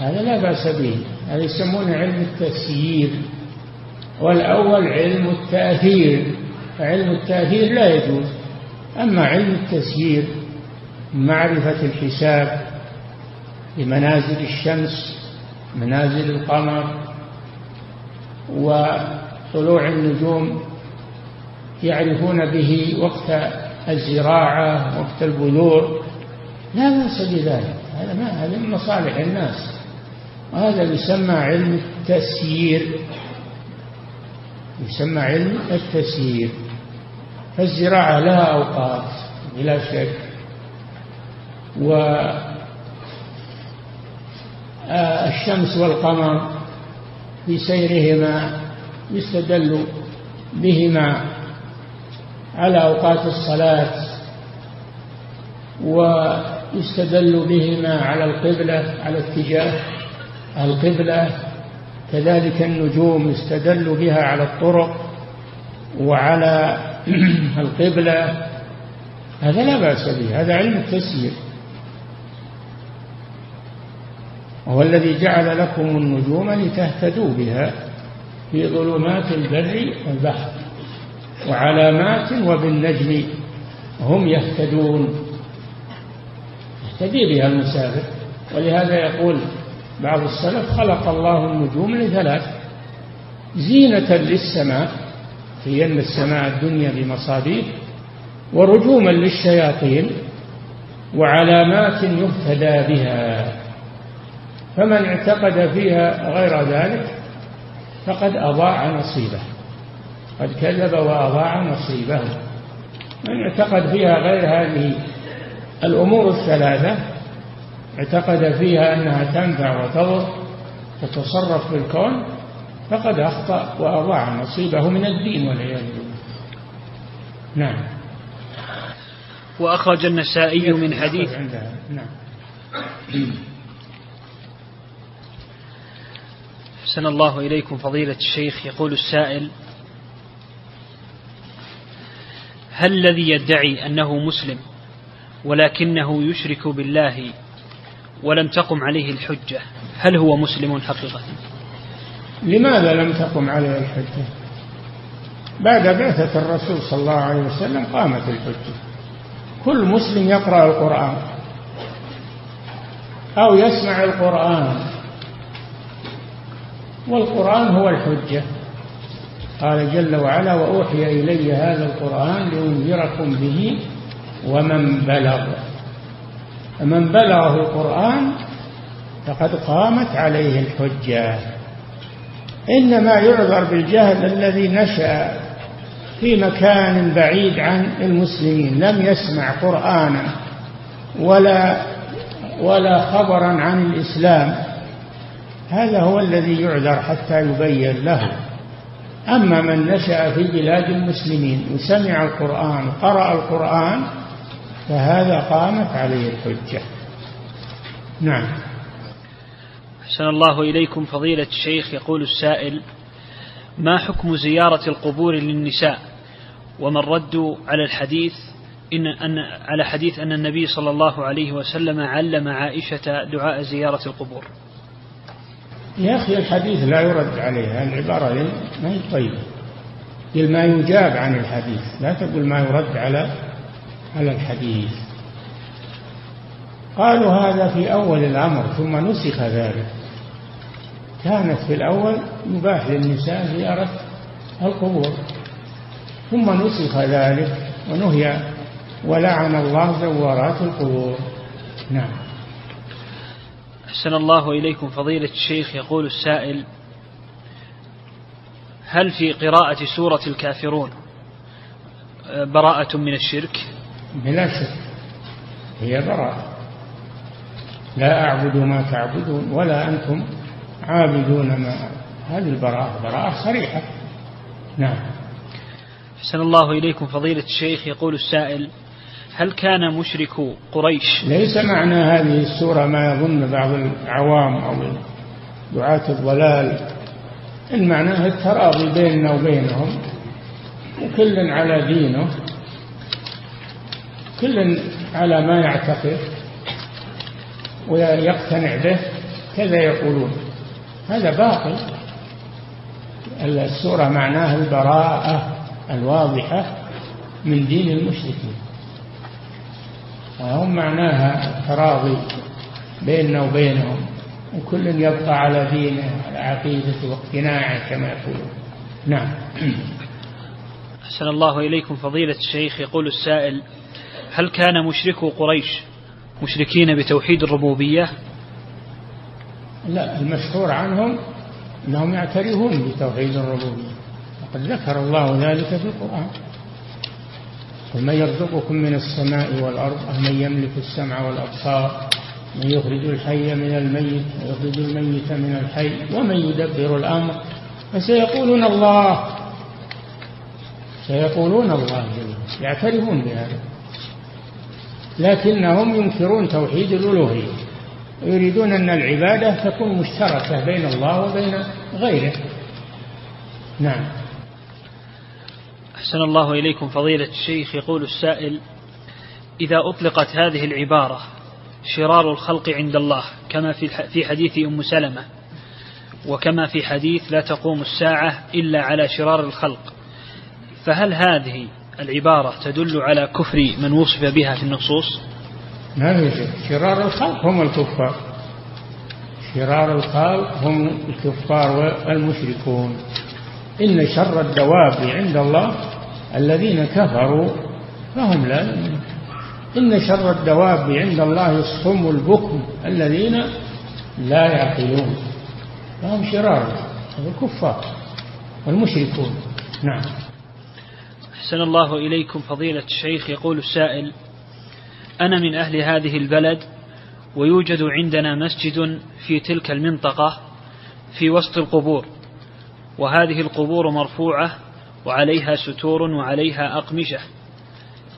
هذا لا بأس به، هذا يسمونه علم التفسير، والأول علم التأثير، فعلم التأثير لا يجوز. أما علم التسيير معرفة الحساب لمنازل الشمس منازل القمر وطلوع النجوم يعرفون به وقت الزراعة وقت البذور لا بأس بذلك، هذا ما هذا من مصالح الناس، وهذا يسمى علم التسيير، يسمى علم التسيير. فالزراعة لها أوقات بلا شك، والشمس والقمر في سيرهما يستدل بهما على أوقات الصلاة، ويستدل بهما على القبلة على اتجاه القبلة، كذلك النجوم يستدل بها على الطرق وعلى القبلة، هذا لا بأس به، هذا علم التسيير. وهو الذي جعل لكم النجوم لتهتدوا بها في ظلمات البر والبحر وعلامات وبالنجم هم يهتدون، يهتدي بها المسافر. ولهذا يقول بعض السلف خلق الله النجوم لثلاث، زينة للسماء زينا السماء الدنيا بمصابيح، ورجوما للشياطين، وعلامات يهتدى بها، فمن اعتقد فيها غير ذلك فقد أضاع نصيبه، قد كذب وأضاع نصيبه. من اعتقد فيها غير هذه الأمور الثلاثة، اعتقد فيها أنها تنفع وتضر تتصرف في الكون، فقد أخطأ وأضاع نصيبه من الدين والعياذ بالله. نعم. وأخرج النسائي من حديث نعم. أحسن الله إليكم فضيلة الشيخ. يقول السائل: هل الذي يدعي أنه مسلم ولكنه يشرك بالله ولم تقم عليه الحجة هل هو مسلم حقيقة؟ لماذا لم تقم عليه الحجة؟ بعد بعثة الرسول صلى الله عليه وسلم قامت الحجة. كل مسلم يقرأ القرآن أو يسمع القرآن، والقرآن هو الحجة. قال جل وعلا: وأوحي إلي هذا القرآن لأنذركم به ومن بلغ، فمن بلغه القرآن فقد قامت عليه الحجة. إنما يعذر بالجهل الذي نشأ في مكان بعيد عن المسلمين، لم يسمع قرآنا ولا ولا خبرا عن الإسلام، هذا هو الذي يعذر حتى يبين له. أما من نشأ في بلاد المسلمين وسمع القرآن وقرأ القرآن فهذا قامت عليه الحجة. نعم. أحسن الله إليكم فضيلة الشيخ. يقول السائل: ما حكم زيارة القبور للنساء ومن رد على الحديث إن أن على حديث أن النبي صلى الله عليه وسلم علم عائشة دعاء زيارة القبور؟ يا أخي الحديث لا يرد عليه، العبارة ما هي طيبة. لما يجاب عن الحديث، لا تقول ما يرد على على الحديث. قالوا هذا في أول الأمر ثم نسخ ذلك. كانت في الأول مباح للنساء زيارة القبور ثم نسخ ذلك ونهي ولعن الله زوارات القبور. نعم. أحسن الله إليكم فضيلة الشيخ. يقول السائل: هل في قراءة سورة الكافرون براءة من الشرك؟ بلا شك هي براءة. لا أعبد ما تعبدون ولا أنتم عابدون ما أعبد. هذه البراءة براءة صريحة. نعم. أحسن الله إليكم فضيلة الشيخ. يقول السائل: هل كان مشرك قريش؟ ليس معنى هذه السورة ما يظن بعض العوام أو دعاة الضلال، المعنى التراضي بيننا وبينهم وكل على دينه، كل على ما يعتقد ويقتنع به، كذا يقولون. هذا باطل. السورة معناها البراءة الواضحة من دين المشركين، وهم معناها التراضي بيننا وبينهم وكل يبقى على دينه على عقيدته واقتناعه كما يقولون. نعم. أحسن الله إليكم فضيلة الشيخ. يقول السائل: هل كان مشركو قريش مشركين بتوحيد الربوبية؟ لا، المشهور عنهم أنهم يعترفون بتوحيد الربوبية، وقد ذكر الله ذلك في القرآن: ومن يرزقكم من السماء والأرض ومن يملك السمع والأبصار من يخرج الحي من الميت ويخرج الميت من الحي ومن يدبر الأمر. فسيقولون الله، سيقولون الله، يعترفون بهذا، لكنهم ينكرون توحيد الألوهية ويريدون أن العبادة تكون مشتركة بين الله وبين غيره. نعم. أحسن الله إليكم فضيلة الشيخ. يقول السائل: إذا أطلقت هذه العبارة شرار الخلق عند الله كما في حديث أم سلمة وكما في حديث لا تقوم الساعة إلا على شرار الخلق، فهل هذه العبارة تدل على كفر من وصف بها في النصوص؟ ما هي شرار الخلق؟ هم الكفار، شرار الخلق هم الكفار والمشركون. إن شر الدواب عند الله الذين كفروا فهم لا يؤمنون. إن شر الدواب عند الله الصم البكم الذين لا يعقلون، فهم شرار الكفار والمشركون. نعم. أحسن الله إليكم فضيلة الشيخ. يقول السائل: أنا من أهل هذه البلد ويوجد عندنا مسجد في تلك المنطقة في وسط القبور، وهذه القبور مرفوعة وعليها ستور وعليها أقمشة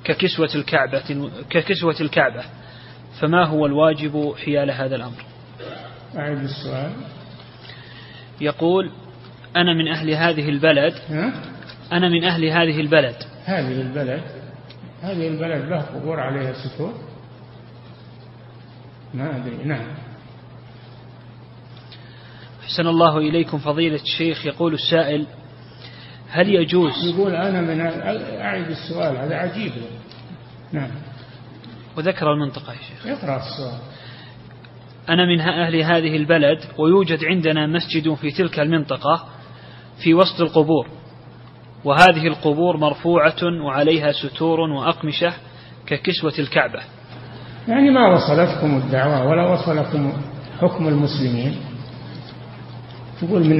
ككسوة الكعبة, ككسوة الكعبة فما هو الواجب حيال هذا الأمر؟ أعيد السؤال. يقول أنا من أهل هذه البلد أنا من أهل هذه البلد هذه البلد هذه البلد له قبور عليها ستور؟ ما أدري. نعم. أحسن الله إليكم فضيلة الشيخ. يقول السائل هل يجوز يقول أنا من أعيد السؤال هذا عجيب. نعم. وذكر المنطقة يا شيخ. اقرأ السؤال. أنا من أهل هذه البلد ويوجد عندنا مسجد في تلك المنطقة في وسط القبور وهذه القبور مرفوعة وعليها ستور وأقمشة ككسوة الكعبة. يعني ما وصلتكم الدعوة ولا وصلكم حكم المسلمين. تقول من,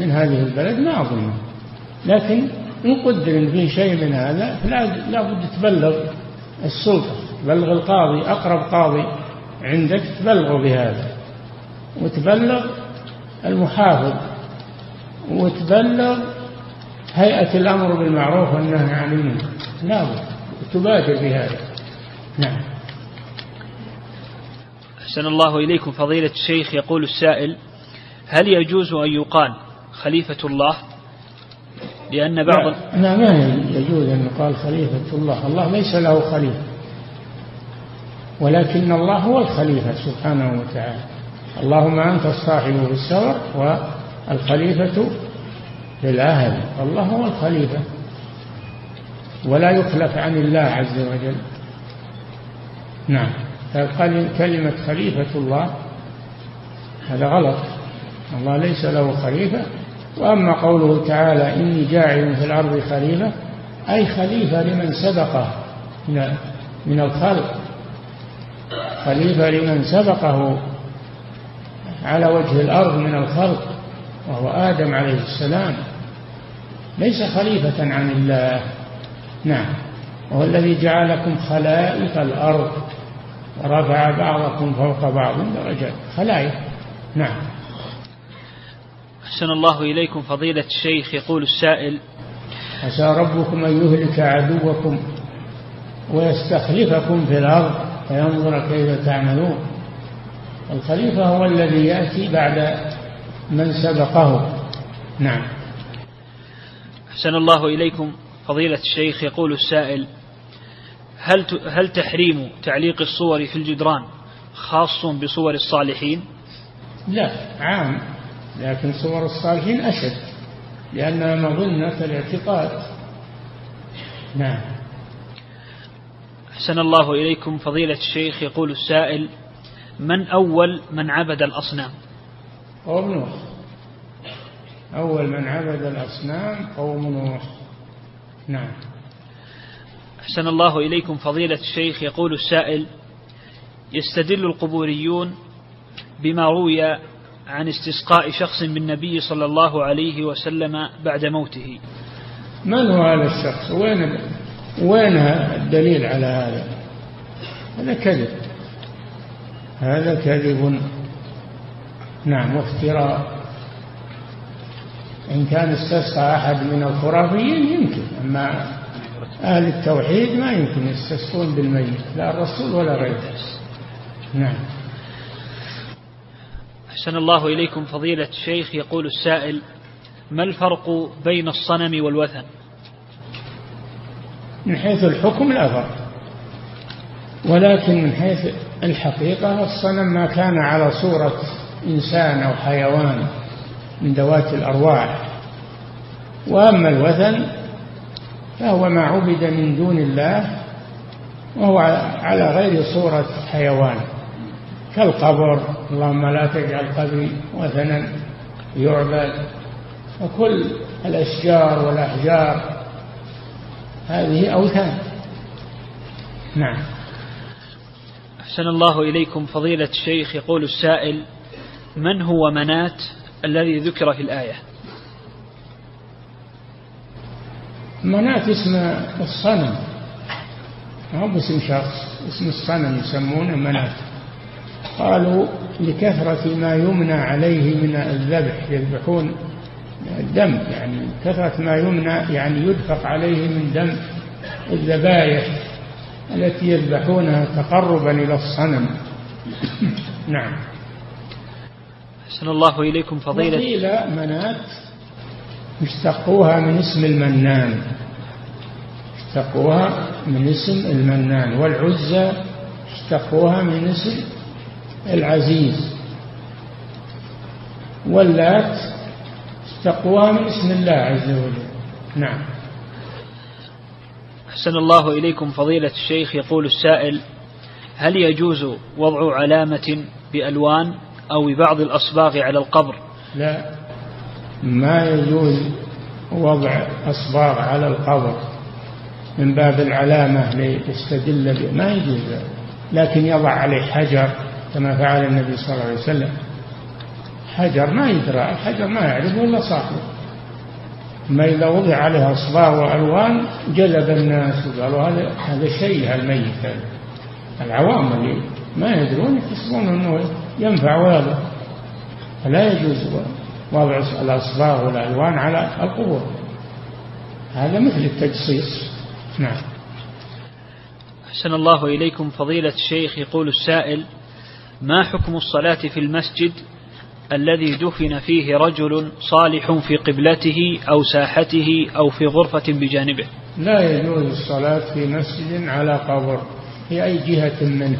من هذه البلد ما أظن، لكن إن قدر في شيء من هذا لا بد تبلغ السلطة، تبلغ القاضي، أقرب قاضي عندك تبلغ بهذا، وتبلغ المحافظ، وتبلغ هيئة الأمر بالمعروف والنهي عن المنكر، لا بد تبادر بهذا. نعم. أحسن الله إليكم فضيلة الشيخ. يقول السائل هل يجوز أن يقال خليفة الله؟ لأن بعض لا ما يجوز أن يقال خليفة الله، الله ليس له خليفة، ولكن الله هو الخليفة سبحانه وتعالى. اللهم أنت الصاحب في الثور والخليفة في الأهل، الله هو الخليفة ولا يخلف عن الله عز وجل. نعم. كلمة خليفة الله هذا غلط، الله ليس له خليفة. وأما قوله تعالى إني جاعل في الأرض خليفة أي خليفة لمن سبقه من الخلق، خليفة لمن سبقه على وجه الأرض من الخلق وهو آدم عليه السلام، ليس خليفة عن الله. نعم. وهو الذي جعلكم خلائف الأرض ورفع بعضكم فوق بعض درجات، خلائف. نعم. أحسن الله إليكم فضيلة الشيخ. يقول السائل عسى ربكم أن يهلك عدوكم ويستخلفكم في الأرض فينظر كيف تعملون. الخليفة هو الذي يأتي بعد من سبقه. نعم. أحسن الله إليكم فضيلة الشيخ. يقول السائل هل هل تحريم تعليق الصور في الجدران خاص بصور الصالحين؟ لا، عام، لكن صور الصالحين أشد لأنها مظنة الاعتقاد. نعم. أحسن الله إليكم فضيلة الشيخ. يقول السائل من أول من عبد الأصنام؟ قوم نوح. أول من عبد الأصنام قوم نوح. نعم. أحسن الله إليكم فضيلة الشيخ. يقول السائل يستدل القبوريون بما روي عن استسقاء شخص بالنبي صلى الله عليه وسلم بعد موته. من هو هذا الشخص؟ وين وين الدليل على هذا؟ هذا كذب، هذا كذب. نعم. وافتراء. إن كان استسقى أحد من الخرافيين يمكن، أما أهل التوحيد ما يمكن يستسقون بالميت، لا الرسول ولا غيره. نعم. أحسن الله إليكم فضيلة الشيخ. يقول السائل ما الفرق بين الصنم والوثن؟ من حيث الحكم لا فرق، ولكن من حيث الحقيقة الصنم ما كان على صورة إنسان أو حيوان من ذوات الأرواح، وأما الوثن فهو ما عبد من دون الله وهو على غير صورة حيوان كالقبر، اللهم لا تجعل قبري وثنا يعبد، وكل الأشجار والأحجار هذه أوثان. نعم. أحسن الله إليكم فضيلة الشيخ. يقول السائل من هو منات الذي ذكر في الآية؟ منات اسم الصنم، هو اسم شخص، اسم الصنم يسمونه منات. قالوا لكثرة ما يمنع عليه من الذبح، يذبحون الدم يعني كثرة ما يمنى يعني يدفق عليه من دم الذبائح التي يذبحونها تقربا إلى الصنم. نعم. أحسن الله إليكم فضيلة. وقيل منات اشتقوها من اسم المنان، اشتقوها من اسم المنان، والعزى اشتقوها من اسم العزيز، واللات اشتقوها من اسم الله عز وجل. نعم. أحسن الله إليكم فضيلة الشيخ. يقول السائل: هل يجوز وضع علامة بألوان أو ببعض الأصباغ على القبر؟ لا، ما يجوز وضع أصباغ على القبر من باب العلامة ليستدل به، ما يجوز، لكن يضع عليه حجر كما فعل النبي صلى الله عليه وسلم. حجر ما يدرى، الحجر ما يعرفه إلا صاحبه. ما إذا وضع عليها أصباغ وألوان جلب الناس وقالوا هذا الشيء الميت. العوام اللي ما يدرون يحسبون أنه ينفع وهذا، فلا يجوز وضع الأصباغ والألوان على القبور، هذا مثل التجصيص. نعم. أحسن الله إليكم فضيلة الشيخ. يقول السائل: ما حكم الصلاة في المسجد الذي دفن فيه رجل صالح في قبلته أو ساحته أو في غرفة بجانبه؟ لا يجوز الصلاة في مسجد على قبر في أي جهة منه،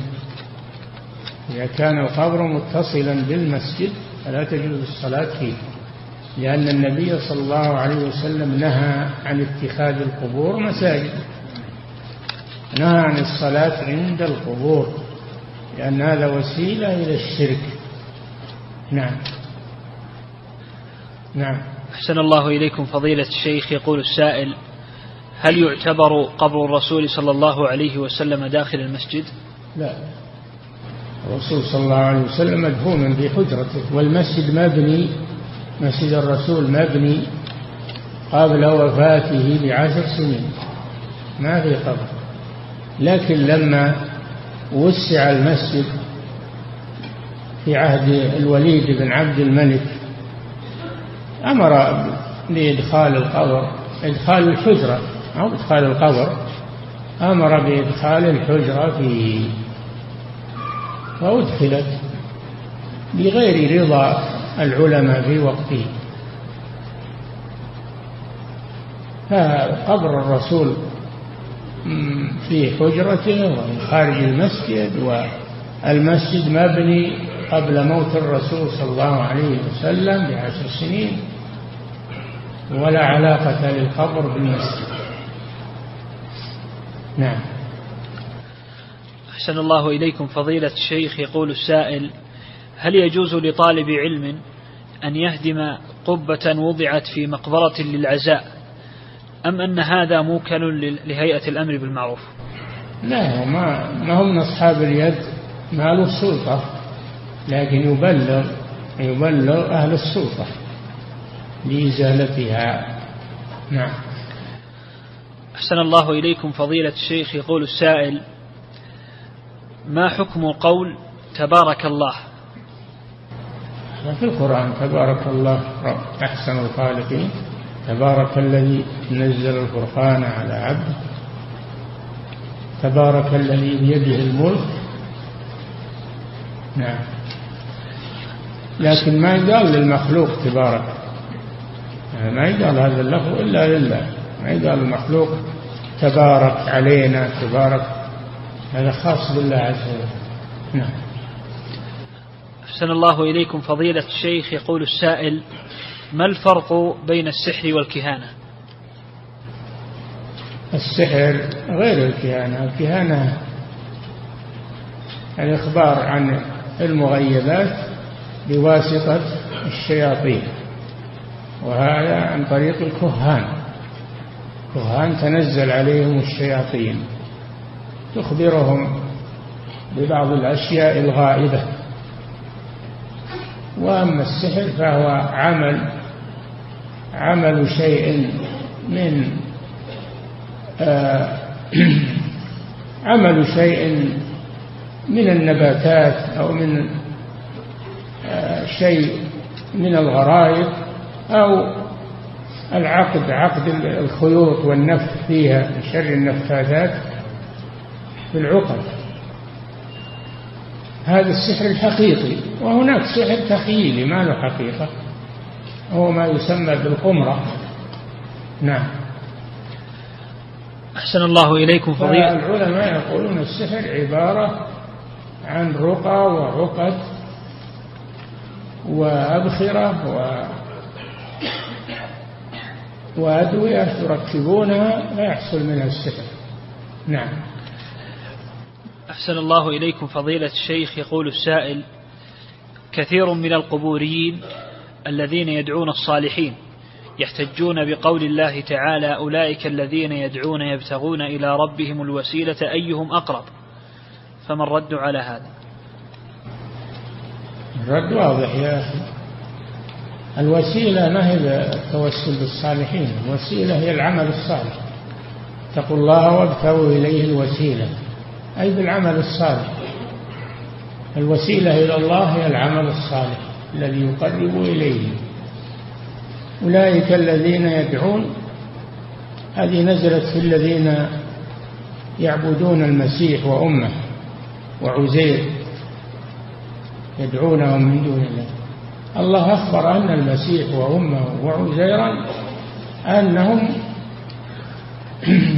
إذا كان القبر متصلا بالمسجد فلا تجوز الصلاة فيه، لأن النبي صلى الله عليه وسلم نهى عن اتخاذ القبور مساجد، نهى عن الصلاة عند القبور، لأن هذا وسيلة إلى الشرك. نعم. نعم. أحسن الله إليكم فضيلة الشيخ. يقول السائل: هل يعتبر قبر الرسول صلى الله عليه وسلم داخل المسجد؟ لا، الرسول صلى الله عليه وسلم مدفون في حجرته، والمسجد مبني، مسجد الرسول مبني قبل وفاته بعشر سنين، ما في قبر، لكن لما وسع المسجد في عهد الوليد بن عبد الملك أمر بإدخال القبر، إدخال الحجرة أو إدخال القبر، أمر بإدخال الحجرة فيه، وأدخلت بغير رضا العلماء في وقته. فقبر الرسول في حجرته وخارج المسجد، والمسجد مبني قبل موت الرسول صلى الله عليه وسلم بعشر سنين، ولا علاقة للقبر بالمسجد. نعم. أحسن الله إليكم فضيلة الشيخ. يقول السائل: هل يجوز لطالب علم أن يهدم قبة وضعت في مقبرة للعزاء، أم أن هذا موكل لهيئة الأمر بالمعروف؟ لا، ما, ما هم أصحاب اليد، ما له السلطة، لكن يبلغ يبلغ أهل السلطة لإزالتها. نعم. أحسن الله إليكم فضيلة الشيخ. يقول السائل: ما حكم قول تبارك الله؟ في القرآن تبارك الله رب أحسن الخالقين، تبارك الذي نزل الفرقان على عبده، تبارك الذي بيده الملك. نعم، لكن ما يقال للمخلوق تبارك، ما يقال هذا اللفظ إلا لله، ما يقال المخلوق تبارك علينا تبارك، هذا خاص بالله عز وجل. نعم. أحسن الله إليكم فضيلة الشيخ. يقول السائل: ما الفرق بين السحر والكهانة؟ السحر غير الكهانة، الكهانة الإخبار عن المغيبات بواسطة الشياطين، وهذا عن طريق الكهان، كهان تنزل عليهم الشياطين تخبرهم ببعض الأشياء الغائبة. وأما السحر فهو عمل عمل شيء من عمل شيء من النباتات أو من شيء من الغرائب أو العقد عقد الخيوط والنفث فيها من شر النفاثات في العقد. هذا السحر الحقيقي، وهناك سحر تخيلي ما له حقيقة، هو ما يسمى بالقمرة. نعم. أحسن الله إليكم فضيلة العلماء يقولون السحر عبارة عن رقى وعقد وأبخرة و... وأدوية تركبونها فيحصل منها السحر. نعم. أحسن الله إليكم فضيلة الشيخ، يقول السائل: كثير من القبوريين الذين يدعون الصالحين يحتجون بقول الله تعالى: أولئك الذين يدعون يبتغون إلى ربهم الوسيلة أيهم أقرب، فما الرد على هذا؟ الرد واضح يا أخي. الوسيلة ما هي التوسل بالصالحين، الوسيلة هي العمل الصالح. اتقوا الله وابتغوا إليه الوسيلة، أي بالعمل الصالح. الوسيلة إلى الله هي العمل الصالح الذي يقرب إليه. أولئك الذين يدعون، هذه نزلت في الذين يعبدون المسيح وأمه وعزير، يدعونهم من دون الله. الله أخبر أن المسيح وأمه وعزيرا أنهم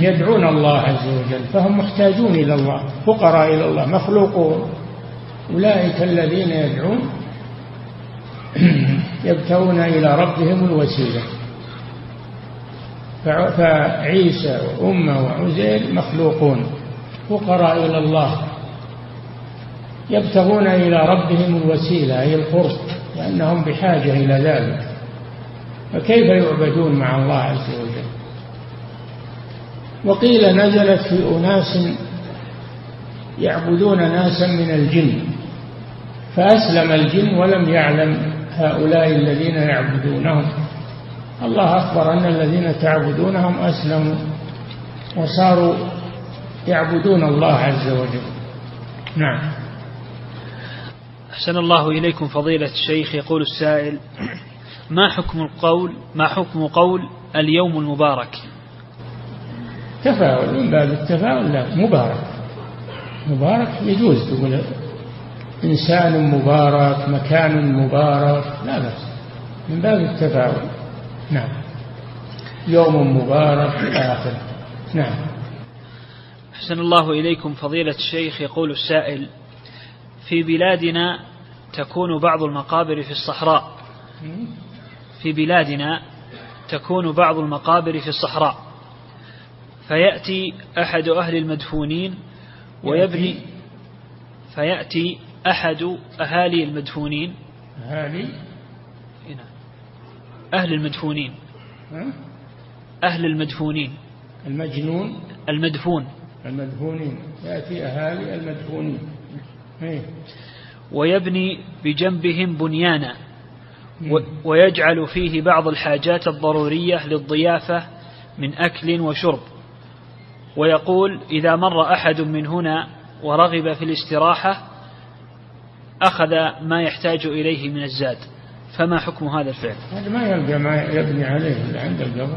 يدعون الله عز وجل، فهم محتاجون إلى الله، فقراء إلى الله، مخلوقون. أولئك الذين يدعون يبتغون إلى ربهم الوسيلة، فعيسى وأمه وعزير مخلوقون فقراء إلى الله، يبتغون إلى ربهم الوسيلة أي القرب، لأنهم بحاجة إلى ذلك، فكيف يعبدون مع الله عز وجل؟ وقيل نزلت في أناس يعبدون ناسا من الجن، فأسلم الجن ولم يعلم هؤلاء الذين يعبدونهم. الله أخبر أن الذين تعبدونهم أسلموا وصاروا يعبدون الله عز وجل. نعم. أحسن الله إليكم فضيلة الشيخ، يقول السائل: ما حكم القول ما حكم قول اليوم المبارك؟ تفاؤل، من باب التفاؤل. لا، مبارك مبارك يجوز تقول إنسان مبارك، مكان مبارك، لا بأس، من باب التفاؤل. نعم. يوم مبارك آخر. نعم. أحسن الله إليكم فضيلة الشيخ، يقول السائل: في بلادنا تكون بعض المقابر في الصحراء في بلادنا تكون بعض المقابر في الصحراء فيأتي أحد أهل المدفونين ويبني فيأتي أحد أهالي المدفونين أهالي أهل المدفونين أهل المدفونين المجنون المدفون المدفونين يأتي أهالي المدفونين ويبني بجنبهم بنيانا ويجعل فيه بعض الحاجات الضرورية للضيافة من أكل وشرب، ويقول: إذا مر أحد من هنا ورغب في الاستراحة أخذ ما يحتاج إليه من الزاد، فما حكم هذا الفعل؟ هذا ما يلقى ما يبني عليه اللي عند القبر،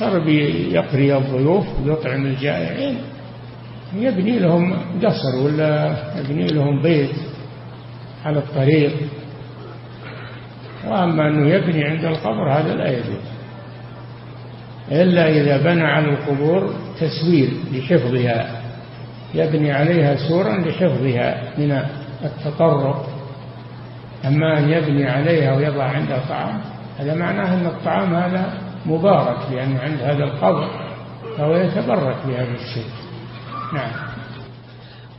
صار بيقري الضيوف ويطعم الجائعين، يبني لهم قصر ولا يبني لهم بيت على الطريق. وأما أنه يبني عند القبر هذا لا يجوز، إلا إذا بنى على القبور تسوير لحفظها، يبني عليها سورا لحفظها من التطرق. أما أن يبني عليها ويضع عندها طعام، هذا معناه أن الطعام هذا مبارك، لأنه عند هذا القبر فهو يتبرك بهذا الشيء. نعم.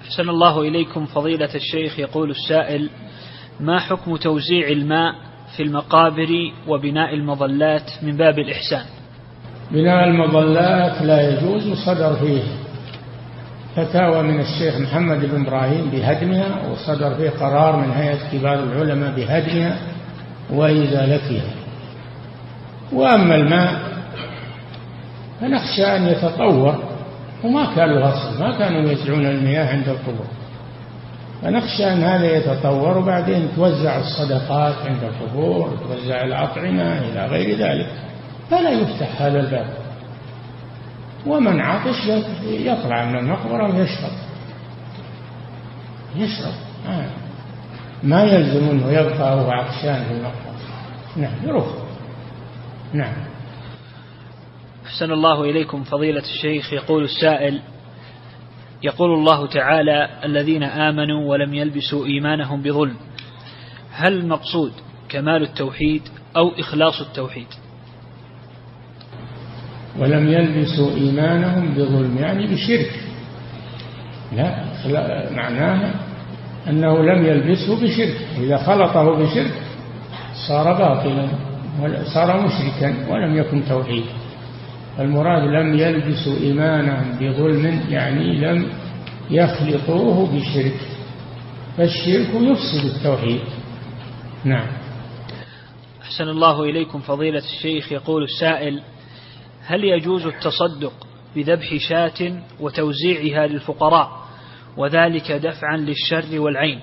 أحسن الله إليكم فضيلة الشيخ، يقول السائل: ما حكم توزيع الماء في المقابر وبناء المظلات من باب الإحسان؟ بناء المظلات لا يجوز، وصدر فيه فتاوى من الشيخ محمد بن إبراهيم بهدمها، وصدر فيه قرار من هيئة كبار العلماء بهدمها وإزالتها. وأما الماء فنخشى أن يتطور، وما كانوا أصلا ما كانوا يسعون المياه عند القبور، فنخشى أن هذا يتطور، وبعدين توزع الصدقات عند القبور، توزع الأطعمة إلى غير ذلك، فلا يفتح هذا الباب، ومن عطش يطلع من المقبرة ويشرب يشرب آه. ما يلزم أنه يبقى وهو عطشان في المقبرة. نعم يروح. نعم. أحسن الله إليكم فضيلة الشيخ. يقول السائل: يقول الله تعالى الذين آمنوا ولم يلبسوا إيمانهم بظلم، هل المقصود كمال التوحيد أو إخلاص التوحيد؟ ولم يلبسوا إيمانهم بظلم يعني بشرك، لا معناها أنه لم يلبسه بشرك، إذا خلطه بشرك صار باطلا صار مشركا ولم يكن توحيدا. المراد لم يلبسوا إيمانهم بظلم يعني لم يخلطوه بشرك، فالشرك يفسد التوحيد. نعم. أحسن الله إليكم فضيلة الشيخ. يقول السائل: هل يجوز التصدق بذبح شاة وتوزيعها للفقراء وذلك دفعا للشر والعين؟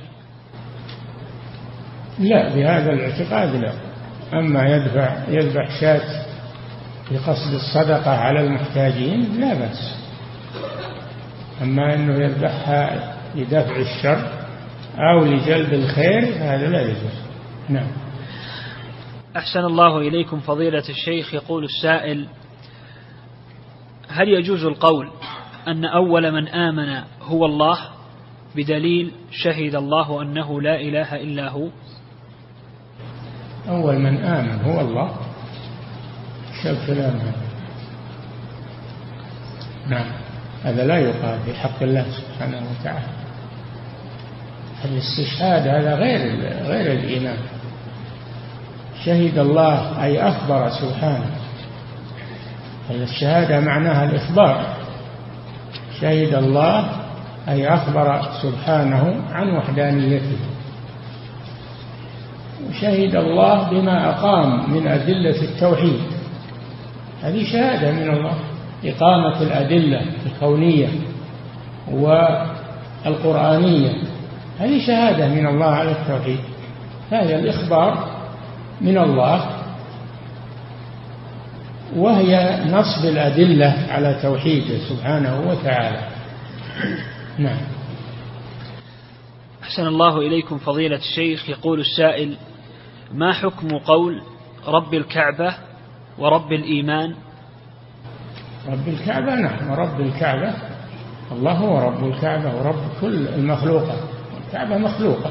لا، بهذا الاعتقاد لا. أما يذبح, يذبح شاة بقصد الصدقة على المحتاجين لا بأس، أما أنه يذبحها لدفع الشر أو لجلب الخير هذا لا يجوز. نعم. أحسن الله إليكم فضيلة الشيخ. يقول السائل: هل يجوز القول أن أول من آمن هو الله بدليل شهد الله أنه لا إله إلا هو؟ أول من آمن هو الله شهد كلامه. نعم. هذا لا يقال في حق الله سبحانه وتعالى، الاستشهاد هذا غير غير الإيمان. شهد الله أي أخبر سبحانه، الشهادة معناها الإخبار. شهد الله أي أخبر سبحانه عن وحدانيته، وشهد الله بما أقام من أدلة التوحيد، هذه شهادة من الله، إقامة الأدلة الكونية والقرآنية، هذه شهادة من الله على التوحيد. هذا الإخبار من الله وهي نصب الأدلة على توحيده سبحانه وتعالى. نعم. أحسن الله إليكم فضيلة الشيخ. يقول السائل: ما حكم قول رب الكعبة ورب الإيمان؟ رب الكعبة نعم، رب الكعبة الله هو رب الكعبة ورب كل المخلوقات، الكعبة مخلوقة.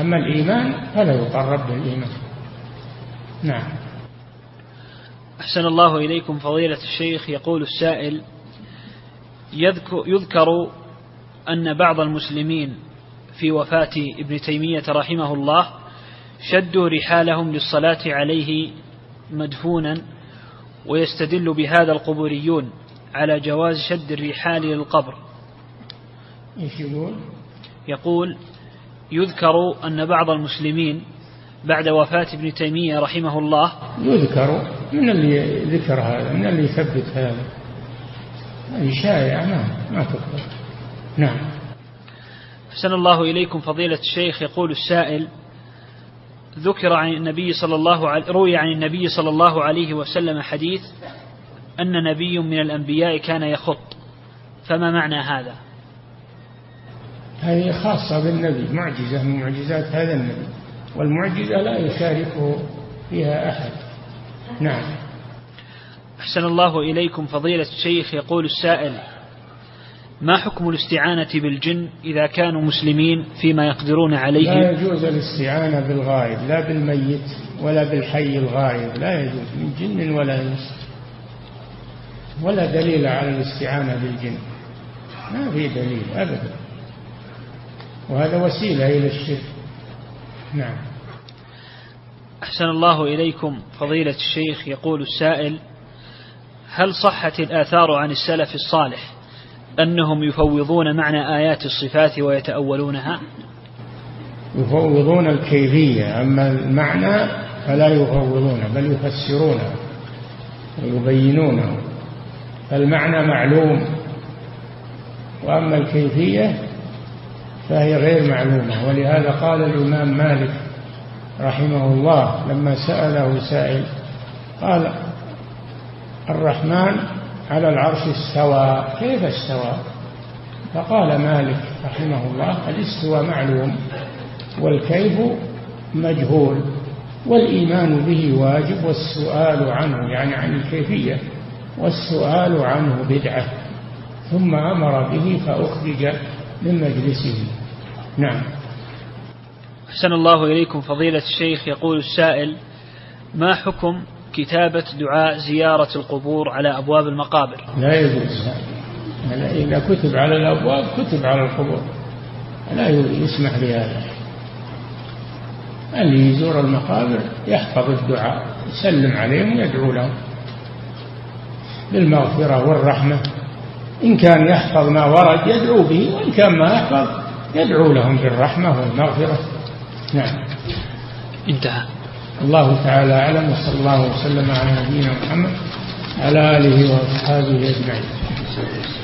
أما الإيمان فلا يقرب بالإيمان. نعم. أحسن الله إليكم فضيلة الشيخ. يقول السائل: يذكر أن بعض المسلمين في وفاة ابن تيمية رحمه الله شدوا رحالهم للصلاة عليه مدفونا، ويستدل بهذا القبوريون على جواز شد الرحال للقبر. إيش يقول؟ يقول: يذكر أن بعض المسلمين بعد وفاة ابن تيمية رحمه الله يذكر من اللي ذكر هذا، من اللي يثبت هذا، شائع ما ما تقبل. نعم. أحسن الله إليكم فضيلة الشيخ. يقول السائل: ذكر عن النبي صلى الله عليه روي عن النبي صلى الله عليه وسلم حديث أن نبي من الأنبياء كان يخط، فما معنى هذا؟ هذه خاصة بالنبي، معجزة من معجزات هذا النبي، والمعجزة لا يشاركه فيها أحد. نعم. أحسن الله إليكم فضيلة الشيخ. يقول السائل: ما حكم الاستعانة بالجن إذا كانوا مسلمين فيما يقدرون عليه؟ لا يجوز الاستعانة بالغائب، لا بالميت ولا بالحي الغائب، لا يجوز من جن ولا إنس، ولا دليل على الاستعانة بالجن، ما في دليل أبدا، وهذا وسيلة إلى الشرك. نعم. أحسن الله إليكم فضيلة الشيخ. يقول السائل: هل صحت الآثار عن السلف الصالح أنهم يفوضون معنى آيات الصفات ويتأولونها؟ يفوضون الكيفية، أما المعنى فلا يفوضونه بل يفسرونه ويبينونه، فالمعنى معلوم، وأما الكيفية فهي غير معلومة. ولهذا قال الإمام مالك رحمه الله لما سأله سائل قال الرحمن على العرش استوى، كيف استوى؟ فقال مالك رحمه الله الاستوى معلوم والكيف مجهول والإيمان به واجب والسؤال عنه يعني عن الكيفية والسؤال عنه بدعة، ثم أمر به فأخرج من مجلسه. نعم. أحسن الله إليكم فضيلة الشيخ. يقول السائل: ما حكم كتابة دعاء زيارة القبور على أبواب المقابر؟ لا يجوز، إذا كتب على الأبواب كتب على القبور، لا يسمح بهذا. اللي يزور المقابر يحفظ الدعاء، يسلم عليهم ويدعو لهم بالمغفرة والرحمة، إن كان يحفظ ما ورد يدعو به، وإن كان ما يحفظ يدعو لهم بالرحمة والمغفرة. نعم. انتهى. الله تعالى أعلم، وصلى الله وسلم على نبينا محمد على آله وأصحابه أجمعين.